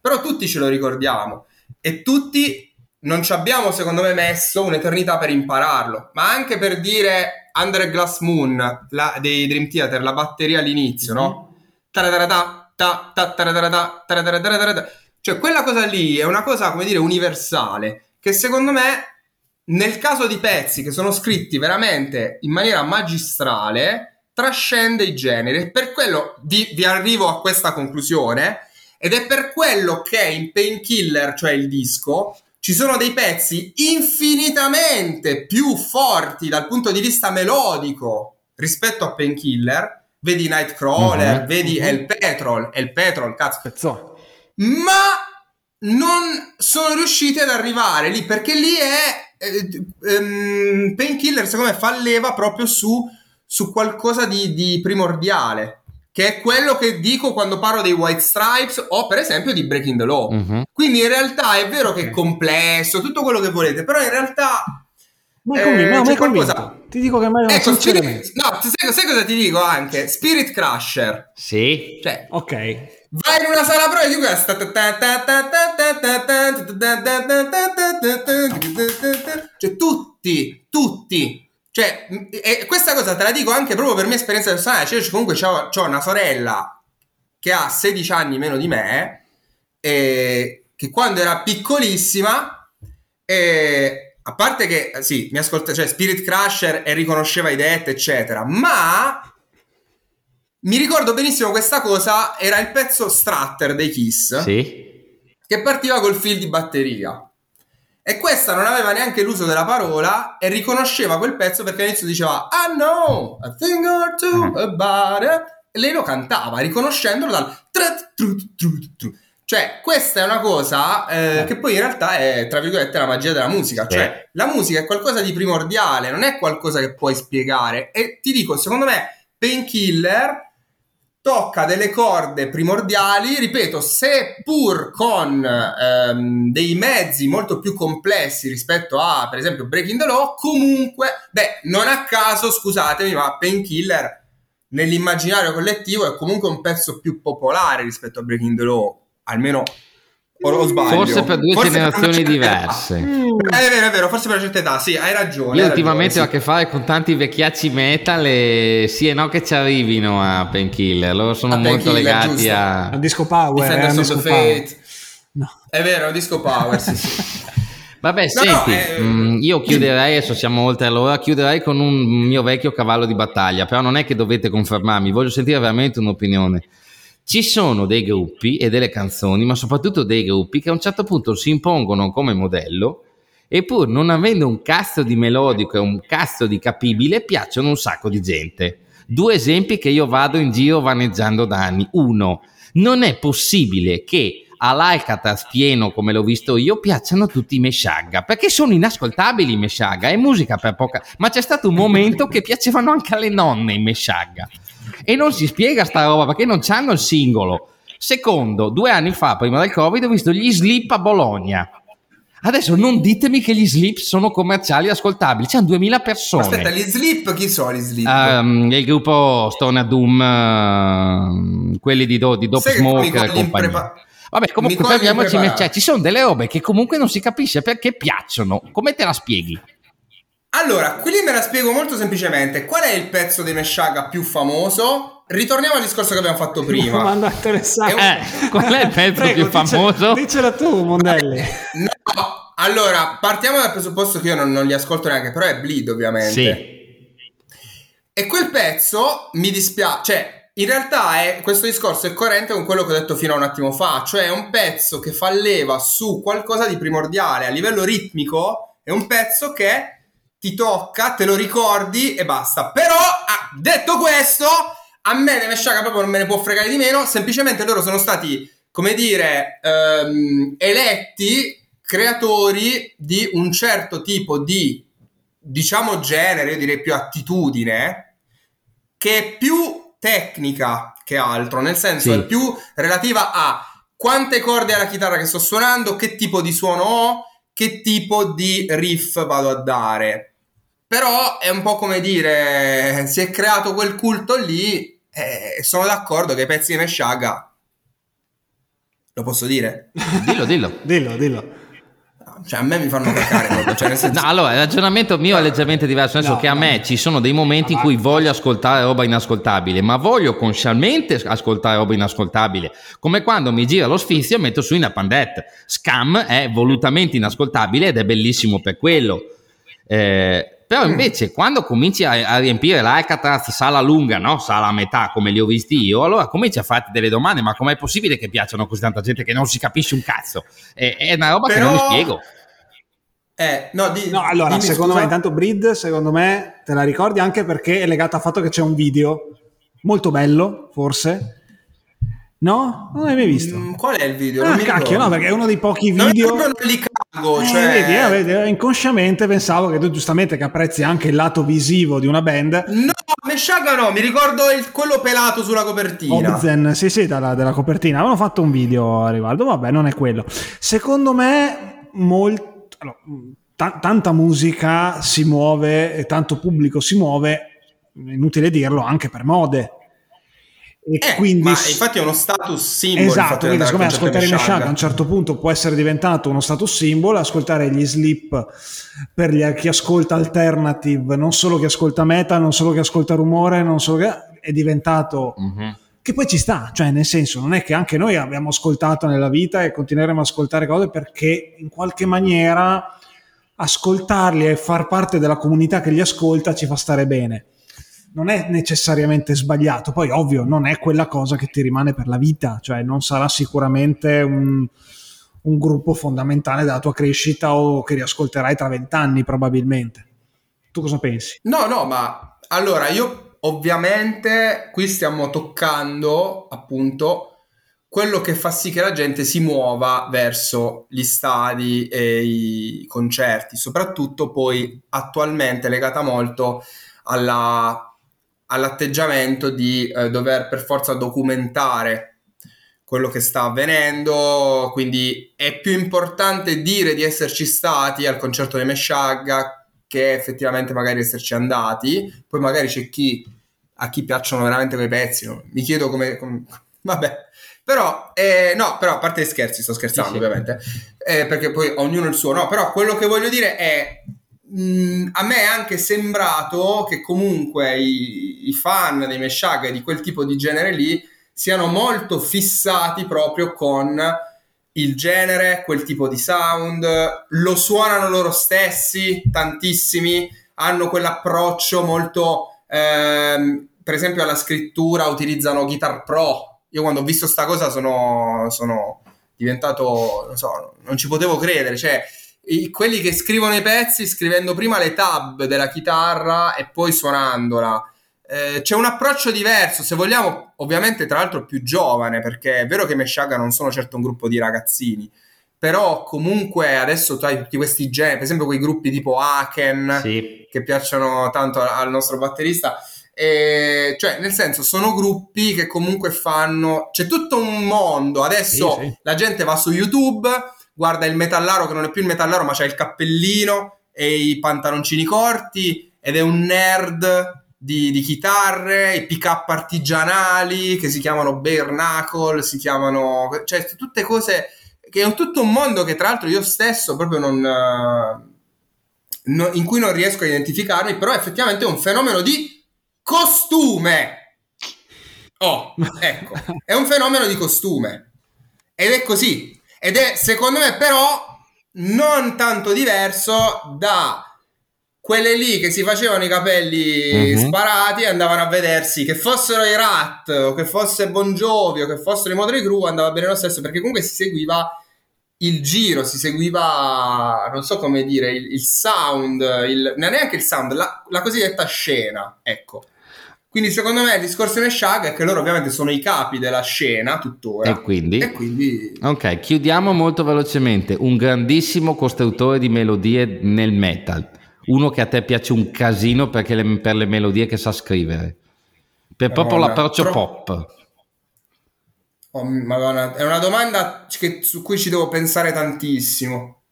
però tutti ce lo ricordiamo e tutti non ci abbiamo, secondo me, messo un'eternità per impararlo, ma anche per dire Under a Glass Moon la, dei Dream Theater, la batteria all'inizio, no? Taradarada, ta, ta, taradarada, taradarada. Cioè quella cosa lì è una cosa, come dire, universale, che secondo me nel caso di pezzi che sono scritti veramente in maniera magistrale trascende i generi. Per quello vi, vi arrivo a questa conclusione, ed è per quello che in Painkiller, cioè il disco, ci sono dei pezzi infinitamente più forti dal punto di vista melodico rispetto a Painkiller. Vedi Nightcrawler, mm-hmm. vedi El Petrol, El Petrol, cazzo. Pezzò. Ma non sono riusciti ad arrivare lì, perché lì è... Eh, ehm, Painkiller, secondo me, fa leva proprio su, su qualcosa di, di primordiale, che è quello che dico quando parlo dei White Stripes o per esempio di Breaking the Law. Uh-huh. Quindi in realtà è vero che è complesso, tutto quello che volete, però in realtà ma eh, no, c'è qualcosa. Ti dico che mai non ecco, Spirit... no, sai, sai cosa ti dico anche? Spirit Crusher. Sì. Cioè, ok. Vai in una sala prova e dico questa. Cioè tutti, tutti Cioè, e questa cosa te la dico anche proprio per mia esperienza personale. Cioè, io comunque c'ho, c'ho una sorella che ha sedici anni meno di me, e che quando era piccolissima, e, a parte che sì, mi ascolta, cioè Spirit Crusher e riconosceva i Death, eccetera, ma mi ricordo benissimo questa cosa, era il pezzo Strutter dei Kiss, sì, che partiva col fill di batteria. E questa non aveva neanche l'uso della parola e riconosceva quel pezzo perché all'inizio diceva "I know a thing or two about it", e lei lo cantava riconoscendolo dal tru tru tru tru. Cioè questa è una cosa eh, che poi in realtà è, tra virgolette, la magia della musica. Cioè la musica è qualcosa di primordiale, non è qualcosa che puoi spiegare. E ti dico, secondo me Painkiller tocca delle corde primordiali, ripeto, seppur con ehm, dei mezzi molto più complessi rispetto a, per esempio, Breaking the Law. Comunque, beh, non a caso, scusatemi, ma Painkiller nell'immaginario collettivo è comunque un pezzo più popolare rispetto a Breaking the Law, almeno, o lo sbaglio? Forse per due forse generazioni per diverse. Mm. È vero, è vero, forse per una certa età, sì, hai ragione. Io hai ultimamente ho a che fare con tanti vecchiacci metal e sì e no che ci arrivino a Painkiller. Loro sono a molto legati giusto. a... A Disco Power. Eh, a Disco Fate. Power. No. È vero, a Disco Power, sì, sì. Vabbè, no, senti, no, eh... io chiuderei, adesso siamo oltre all'ora, chiuderei con un mio vecchio cavallo di battaglia, però non è che dovete confermarmi, voglio sentire veramente un'opinione. Ci sono dei gruppi e delle canzoni, ma soprattutto dei gruppi che a un certo punto si impongono come modello e pur non avendo un cazzo di melodico e un cazzo di capibile piacciono un sacco di gente. Due esempi che io vado in giro vaneggiando da anni. Uno, non è possibile che all'Alcatraz pieno come l'ho visto io piacciono tutti i Meshuggah, perché sono inascoltabili i Meshuggah, è musica per poca, ma c'è stato un momento che piacevano anche alle nonne i Meshuggah e non si spiega sta roba perché non c'hanno il singolo. Secondo, due anni fa prima del Covid ho visto gli Slip a Bologna. Adesso non ditemi che gli Slip sono commerciali ascoltabili, c'hanno duemila persone. Aspetta, gli Slip chi sono gli Slip? Um, il gruppo Stone Doom, uh, quelli di, do, di Dope Smoke e compagnia. Imprepar- Vabbè, comunque parliamoci, cioè, ci sono delle robe che comunque non si capisce perché piacciono. Come te la spieghi? Allora, qui me la spiego molto semplicemente. Qual è il pezzo dei Meshuggah più famoso? Ritorniamo al discorso che abbiamo fatto prima. Ma no, interessante. Un... Eh, qual è il pezzo Prego, più famoso? Dicela tu, Mondelli. No, allora, partiamo dal presupposto che io non, non li ascolto neanche, però è Bleed, ovviamente. Sì. E quel pezzo mi dispiace, cioè in realtà è, questo discorso è coerente con quello che ho detto fino a un attimo fa, cioè è un pezzo che fa leva su qualcosa di primordiale a livello ritmico, è un pezzo che ti tocca, te lo ricordi e basta. Però, ah, detto questo, a me Neme Sciaga proprio non me ne può fregare di meno, semplicemente loro sono stati, come dire, ehm, eletti creatori di un certo tipo di, diciamo, genere, io direi più attitudine, che è più tecnica che altro, nel senso sì. È più relativa a quante corde ha la chitarra che sto suonando, che tipo di suono ho, che tipo di riff vado a dare. Però è un po' come dire, si è creato quel culto lì, eh, sono d'accordo che i pezzi di Neme Sciaga, lo posso dire? Dillo, dillo. dillo, dillo. Cioè a me mi fanno cacare, cioè nel senso... no, allora il ragionamento mio è leggermente diverso, nel senso no, che a no, me no. Ci sono dei momenti in cui voglio ascoltare roba inascoltabile, ma voglio consciamente ascoltare roba inascoltabile, come quando mi gira lo sfizio e metto su una pandette. Scam è volutamente inascoltabile ed è bellissimo per quello, eh, però invece mm. quando cominci a, a riempire l'Alcatraz sala lunga, no? Sala a metà come li ho visti io, allora cominci a farti delle domande, ma com'è possibile che piacciono così tanta gente che non si capisce un cazzo? È, è una roba però... che non mi spiego. Eh, no, di, no, allora, dimmi, secondo scusa. me, intanto Breed, secondo me, te la ricordi anche perché è legato al fatto che c'è un video molto bello, forse. No? Non l'hai mai visto? Mm, qual è il video? Ah, non cacchio, no, perché è uno dei pochi video... Non li cago, eh, cioè... Vedi, eh, vedi, inconsciamente pensavo che tu, giustamente, che apprezzi anche il lato visivo di una band... No, Mesciaga no, mi ricordo il, quello pelato sulla copertina. Obzen, sì, sì, dalla, della copertina. Avevano fatto un video a riguardo, vabbè, non è quello. Secondo me, molto... Allora, t- tanta musica si muove e tanto pubblico si muove, inutile dirlo, anche per mode. E eh, quindi, ma infatti è uno status symbol. Esatto, quindi siccome ascoltare Neme Sciaga a un certo punto può essere diventato uno status symbol, ascoltare gli Sleep per gli, chi ascolta alternative, non solo chi ascolta metal, non solo chi ascolta rumore, non solo che è diventato... Mm-hmm. Che poi ci sta, cioè nel senso non è che anche noi abbiamo ascoltato nella vita e continueremo ad ascoltare cose perché in qualche maniera ascoltarli e far parte della comunità che li ascolta ci fa stare bene, non è necessariamente sbagliato. Poi ovvio non è quella cosa che ti rimane per la vita, cioè non sarà sicuramente un, un gruppo fondamentale della tua crescita o che riascolterai tra vent'anni probabilmente. Tu cosa pensi? No, no, ma allora io ovviamente qui stiamo toccando appunto quello che fa sì che la gente si muova verso gli stadi e i concerti, soprattutto poi attualmente legata molto alla, all'atteggiamento di eh, dover per forza documentare quello che sta avvenendo, quindi è più importante dire di esserci stati al concerto di Neme Sciaga che effettivamente magari esserci andati. Poi magari c'è chi a chi piacciono veramente quei pezzi, no? Mi chiedo come, come vabbè, però eh, no, però a parte gli scherzi, sto scherzando sì, ovviamente sì. Eh, perché poi ognuno il suo, no, però quello che voglio dire è mh, a me è anche sembrato che comunque i, i fan dei Neme Sciaga e di quel tipo di genere lì siano molto fissati proprio con il genere, quel tipo di sound, lo suonano loro stessi, tantissimi, hanno quell'approccio molto, ehm, per esempio alla scrittura utilizzano Guitar Pro. Io quando ho visto sta cosa sono, sono diventato, non so, non ci potevo credere, cioè i, quelli che scrivono i pezzi scrivendo prima le tab della chitarra e poi suonandola. Eh, c'è un approccio diverso, se vogliamo, ovviamente tra l'altro più giovane, perché è vero che Neme Sciaga non sono certo un gruppo di ragazzini, però comunque adesso tu hai tutti questi generi, per esempio quei gruppi tipo Aken sì. che piacciono tanto al nostro batterista, e cioè nel senso sono gruppi che comunque fanno, c'è tutto un mondo adesso sì, sì. La gente va su YouTube, guarda il metallaro che non è più il metallaro ma c'ha il cappellino e i pantaloncini corti ed è un nerd Di, di chitarre, i pick up artigianali che si chiamano bare knuckle, si chiamano, cioè tutte cose che è tutto un mondo che tra l'altro io stesso proprio non no, in cui non riesco a identificarmi, però effettivamente è un fenomeno di costume. Oh, ecco, è un fenomeno di costume ed è così, ed è secondo me però non tanto diverso da quelle lì che si facevano i capelli mm-hmm. sparati e andavano a vedersi, che fossero i Rat o che fosse Bon Jovi o che fossero i Motley Crue, andava bene lo stesso, perché comunque si seguiva il giro, si seguiva, non so come dire, il, il sound, il, non è neanche il sound, la, la cosiddetta scena, ecco. Quindi secondo me il discorso di Shag è che loro ovviamente sono i capi della scena tuttora. E quindi? E quindi... Ok, chiudiamo molto velocemente. Un grandissimo costruttore di melodie nel metal. Uno che a te piace un casino perché le, per le melodie che sa scrivere. Per proprio oh, l'approccio tro... pop. Oh, Madonna, è una domanda che, su cui ci devo pensare tantissimo.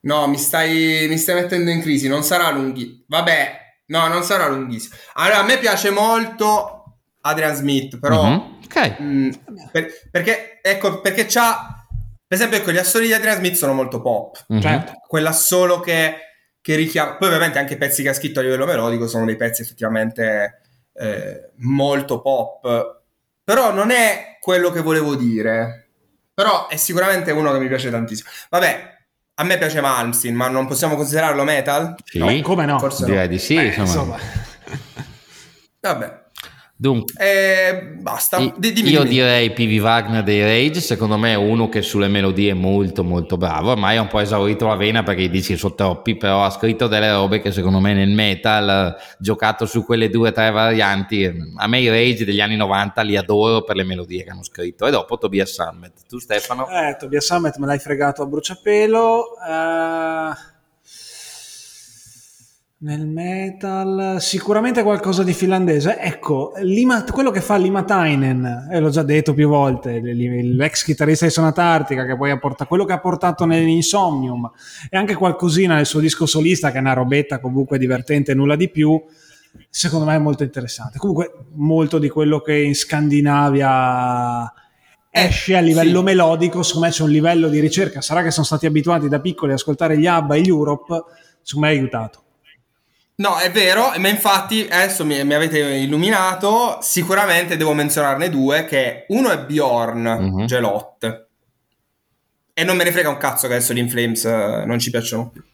No, mi stai, mi stai mettendo in crisi, non sarà lunghi. Vabbè. No, non sarà lunghissimo. Allora, a me piace molto Adrian Smith, però uh-huh. okay. mh, per, perché ecco, perché c'ha, per esempio, ecco, gli assoli di Adrian Smith sono molto pop, uh-huh. cioè quell'assolo che, che richiama. Poi ovviamente anche i pezzi che ha scritto a livello melodico sono dei pezzi effettivamente eh, molto pop, però non è quello che volevo dire, però è sicuramente uno che mi piace tantissimo. Vabbè, a me piace Malmsteen, ma non possiamo considerarlo metal? Sì. No, come no? Forse direi no. Di sì. Beh, insomma. insomma. Vabbè. Dunque, eh, basta. I, dimmi, io dimmi. direi P V Wagner dei Rage. Secondo me è uno che sulle melodie è molto, molto bravo. Ormai è un po' esaurito la vena perché dici sono troppi. Però ha scritto delle robe che secondo me nel metal, giocato su quelle due o tre varianti. A me i Rage degli anni novanta li adoro per le melodie che hanno scritto. E dopo Tobias Sammet. Tu, Stefano? Eh, Tobias Sammet me l'hai fregato a bruciapelo. Uh... Nel metal sicuramente qualcosa di finlandese, ecco, Lima, quello che fa Limatainen, eh, l'ho già detto più volte, l'ex chitarrista di Sonata Artica, che poi ha portato, quello che ha portato nell'Insomnium, e anche qualcosina nel suo disco solista, che è una robetta comunque divertente, nulla di più, secondo me è molto interessante. Comunque molto di quello che in Scandinavia esce a livello sì. melodico, secondo me c'è un livello di ricerca, sarà che sono stati abituati da piccoli ad ascoltare gli ABBA e gli Europe, secondo me è aiutato. No, è vero, ma infatti adesso mi, mi avete illuminato, sicuramente devo menzionarne due, che uno è Bjorn uh-huh. Gelot, e non me ne frega un cazzo che adesso gli In Flames uh, non ci piacciono più,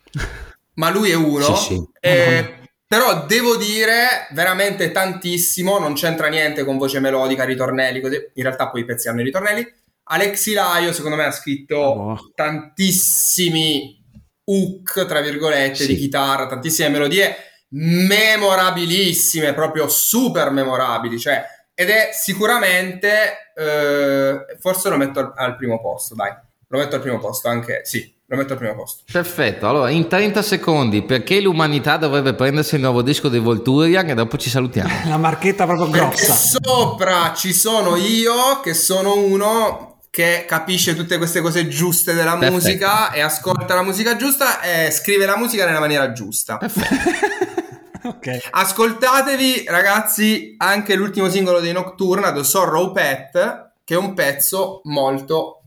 ma lui è uno, sì, sì. E, uh-huh. però devo dire veramente tantissimo, non c'entra niente con voce melodica, ritornelli, così, in realtà poi i pezzi hanno i ritornelli, Alex Ilaio secondo me ha scritto oh. tantissimi hook, tra virgolette, sì. di chitarra, tantissime melodie, memorabilissime, proprio super memorabili, cioè, ed è sicuramente eh, forse lo metto al, al primo posto, dai, lo metto al primo posto anche, sì, lo metto al primo posto. Perfetto, allora in trenta secondi, perché l'umanità dovrebbe prendersi il nuovo disco dei Volturian e dopo ci salutiamo. La marchetta proprio grossa. Perché sopra ci sono io che sono uno che capisce tutte queste cose giuste della Perfetto. musica e ascolta la musica giusta e scrive la musica nella maniera giusta. Okay. Ascoltatevi ragazzi anche l'ultimo singolo dei Nocturna, The Sorrow Pet, che è un pezzo molto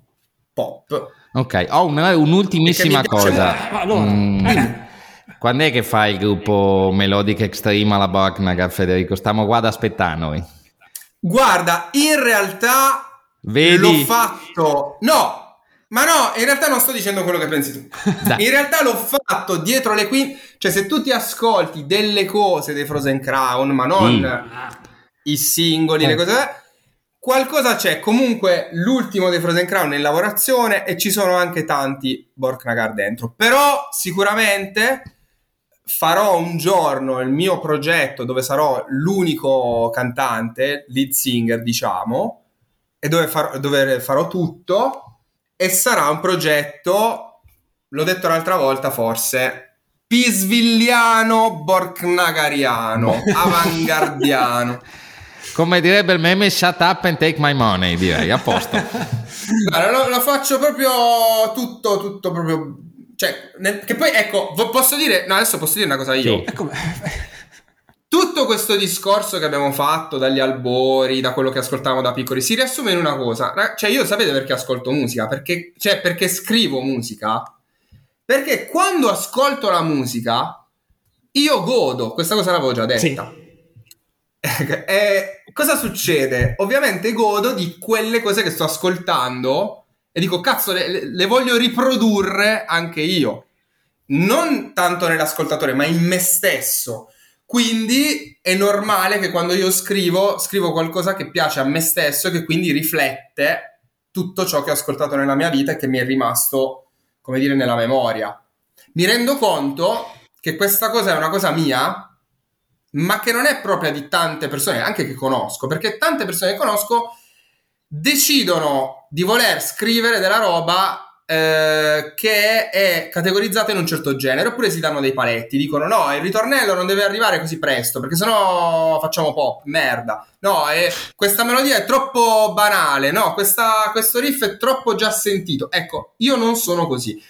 pop. Ok, ho una, un'ultimissima cosa. Allora, mm. eh. Quando è che fa il gruppo Melodic Extreme alla Borknagar, Federico? Stiamo qua ad aspettare noi. Guarda, in realtà... Vedi? L'ho fatto, no, ma no, in realtà non sto dicendo quello che pensi tu. Dai. In realtà l'ho fatto dietro le quinte, cioè se tu ti ascolti delle cose dei Frozen Crown, ma non mm. i singoli, mm. le cose, qualcosa c'è. Comunque l'ultimo dei Frozen Crown è in lavorazione e ci sono anche tanti Borknagar dentro, però sicuramente farò un giorno il mio progetto dove sarò l'unico cantante, lead singer, diciamo, e dove farò, dove farò tutto, e sarà un progetto, l'ho detto l'altra volta forse, pisvilliano, borknagariano, avanguardiano. Come direbbe il meme, shut up and take my money, direi, a posto. Allora, lo, lo faccio proprio tutto, tutto proprio... Cioè, nel, che poi, ecco, posso dire... No, adesso posso dire una cosa io. Sì. Tutto questo discorso che abbiamo fatto dagli albori, da quello che ascoltavamo da piccoli, si riassume in una cosa. Cioè, io sapete perché ascolto musica? Perché, cioè, perché scrivo musica? Perché quando ascolto la musica, io godo. Questa cosa l'avevo già detta. Sì. E cosa succede? Ovviamente godo di quelle cose che sto ascoltando e dico, cazzo, le, le voglio riprodurre anche io. non tanto nell'ascoltatore, ma in me stesso. Quindi è normale che quando io scrivo, scrivo qualcosa che piace a me stesso e che quindi riflette tutto ciò che ho ascoltato nella mia vita e che mi è rimasto, come dire, nella memoria. Mi rendo conto che questa cosa è una cosa mia, ma che non è propria di tante persone, anche che conosco, perché tante persone che conosco decidono di voler scrivere della roba eh, che è categorizzata in un certo genere, oppure si danno dei paletti, dicono no, il ritornello non deve arrivare così presto perché sennò facciamo pop, merda, no, eh, questa melodia è troppo banale, no, questa, questo riff è troppo già sentito. Ecco, io non sono così,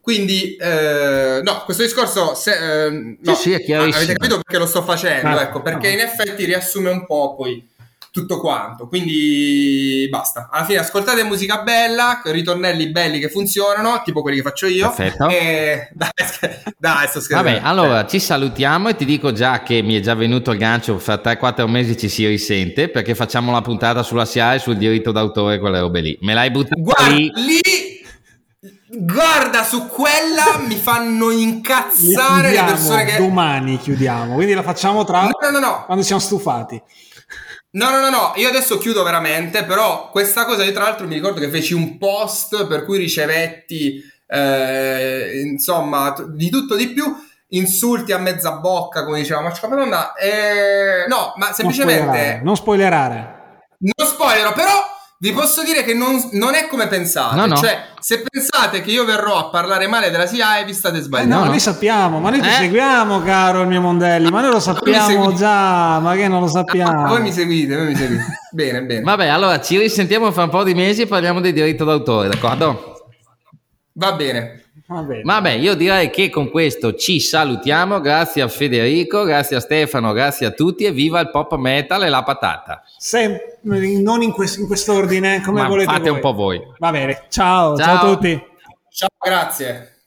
quindi eh, no, questo discorso se, eh, no, sì, sì, è chiarissimo. Avete capito perché lo sto facendo, ah, ecco, perché ah, in effetti riassume un po' poi tutto quanto, quindi basta. Alla fine ascoltate musica bella, ritornelli belli che funzionano, tipo quelli che faccio io. Perfetto. E... dai, sch- dai, sto scherzando. Vabbè, allora ci salutiamo e ti dico già che mi è già venuto il gancio, fra tre quattro mesi ci si risente perché facciamo la puntata sulla S I A e sul diritto d'autore, quelle robe lì. Me l'hai buttata Guarda, lì. lì. Guarda, su quella mi fanno incazzare le, le persone che... Domani chiudiamo, quindi la facciamo tra... No, no, no. Quando siamo stufati. No, no, no, no, io adesso chiudo veramente, però questa cosa io tra l'altro mi ricordo che feci un post per cui ricevetti, eh, insomma, t- di tutto di più, insulti a mezza bocca, come diceva Marco Madonna, eh, no, ma semplicemente... Non spoilerare. Non spoilerò, però vi posso dire che non, non è come pensate, no, no. Cioè, se pensate che io verrò a parlare male della S I A E vi state sbagliando. Eh no, no, noi sappiamo, ma noi ti eh? seguiamo, caro il mio Mondelli, ma noi lo sappiamo no, già, ma che non lo sappiamo. Ah, voi mi seguite, voi mi seguite. Bene, bene. Vabbè, allora ci risentiamo fra un po' di mesi e parliamo di diritto d'autore, d'accordo? Va bene. Va bene. Vabbè, io direi che con questo ci salutiamo, grazie a Federico, grazie a Stefano, grazie a tutti e viva il pop metal e la patata. Sempre, non in questo in quest'ordine, come Ma volete fate voi. un po' voi. Va bene, ciao, ciao, ciao a tutti. Ciao, grazie.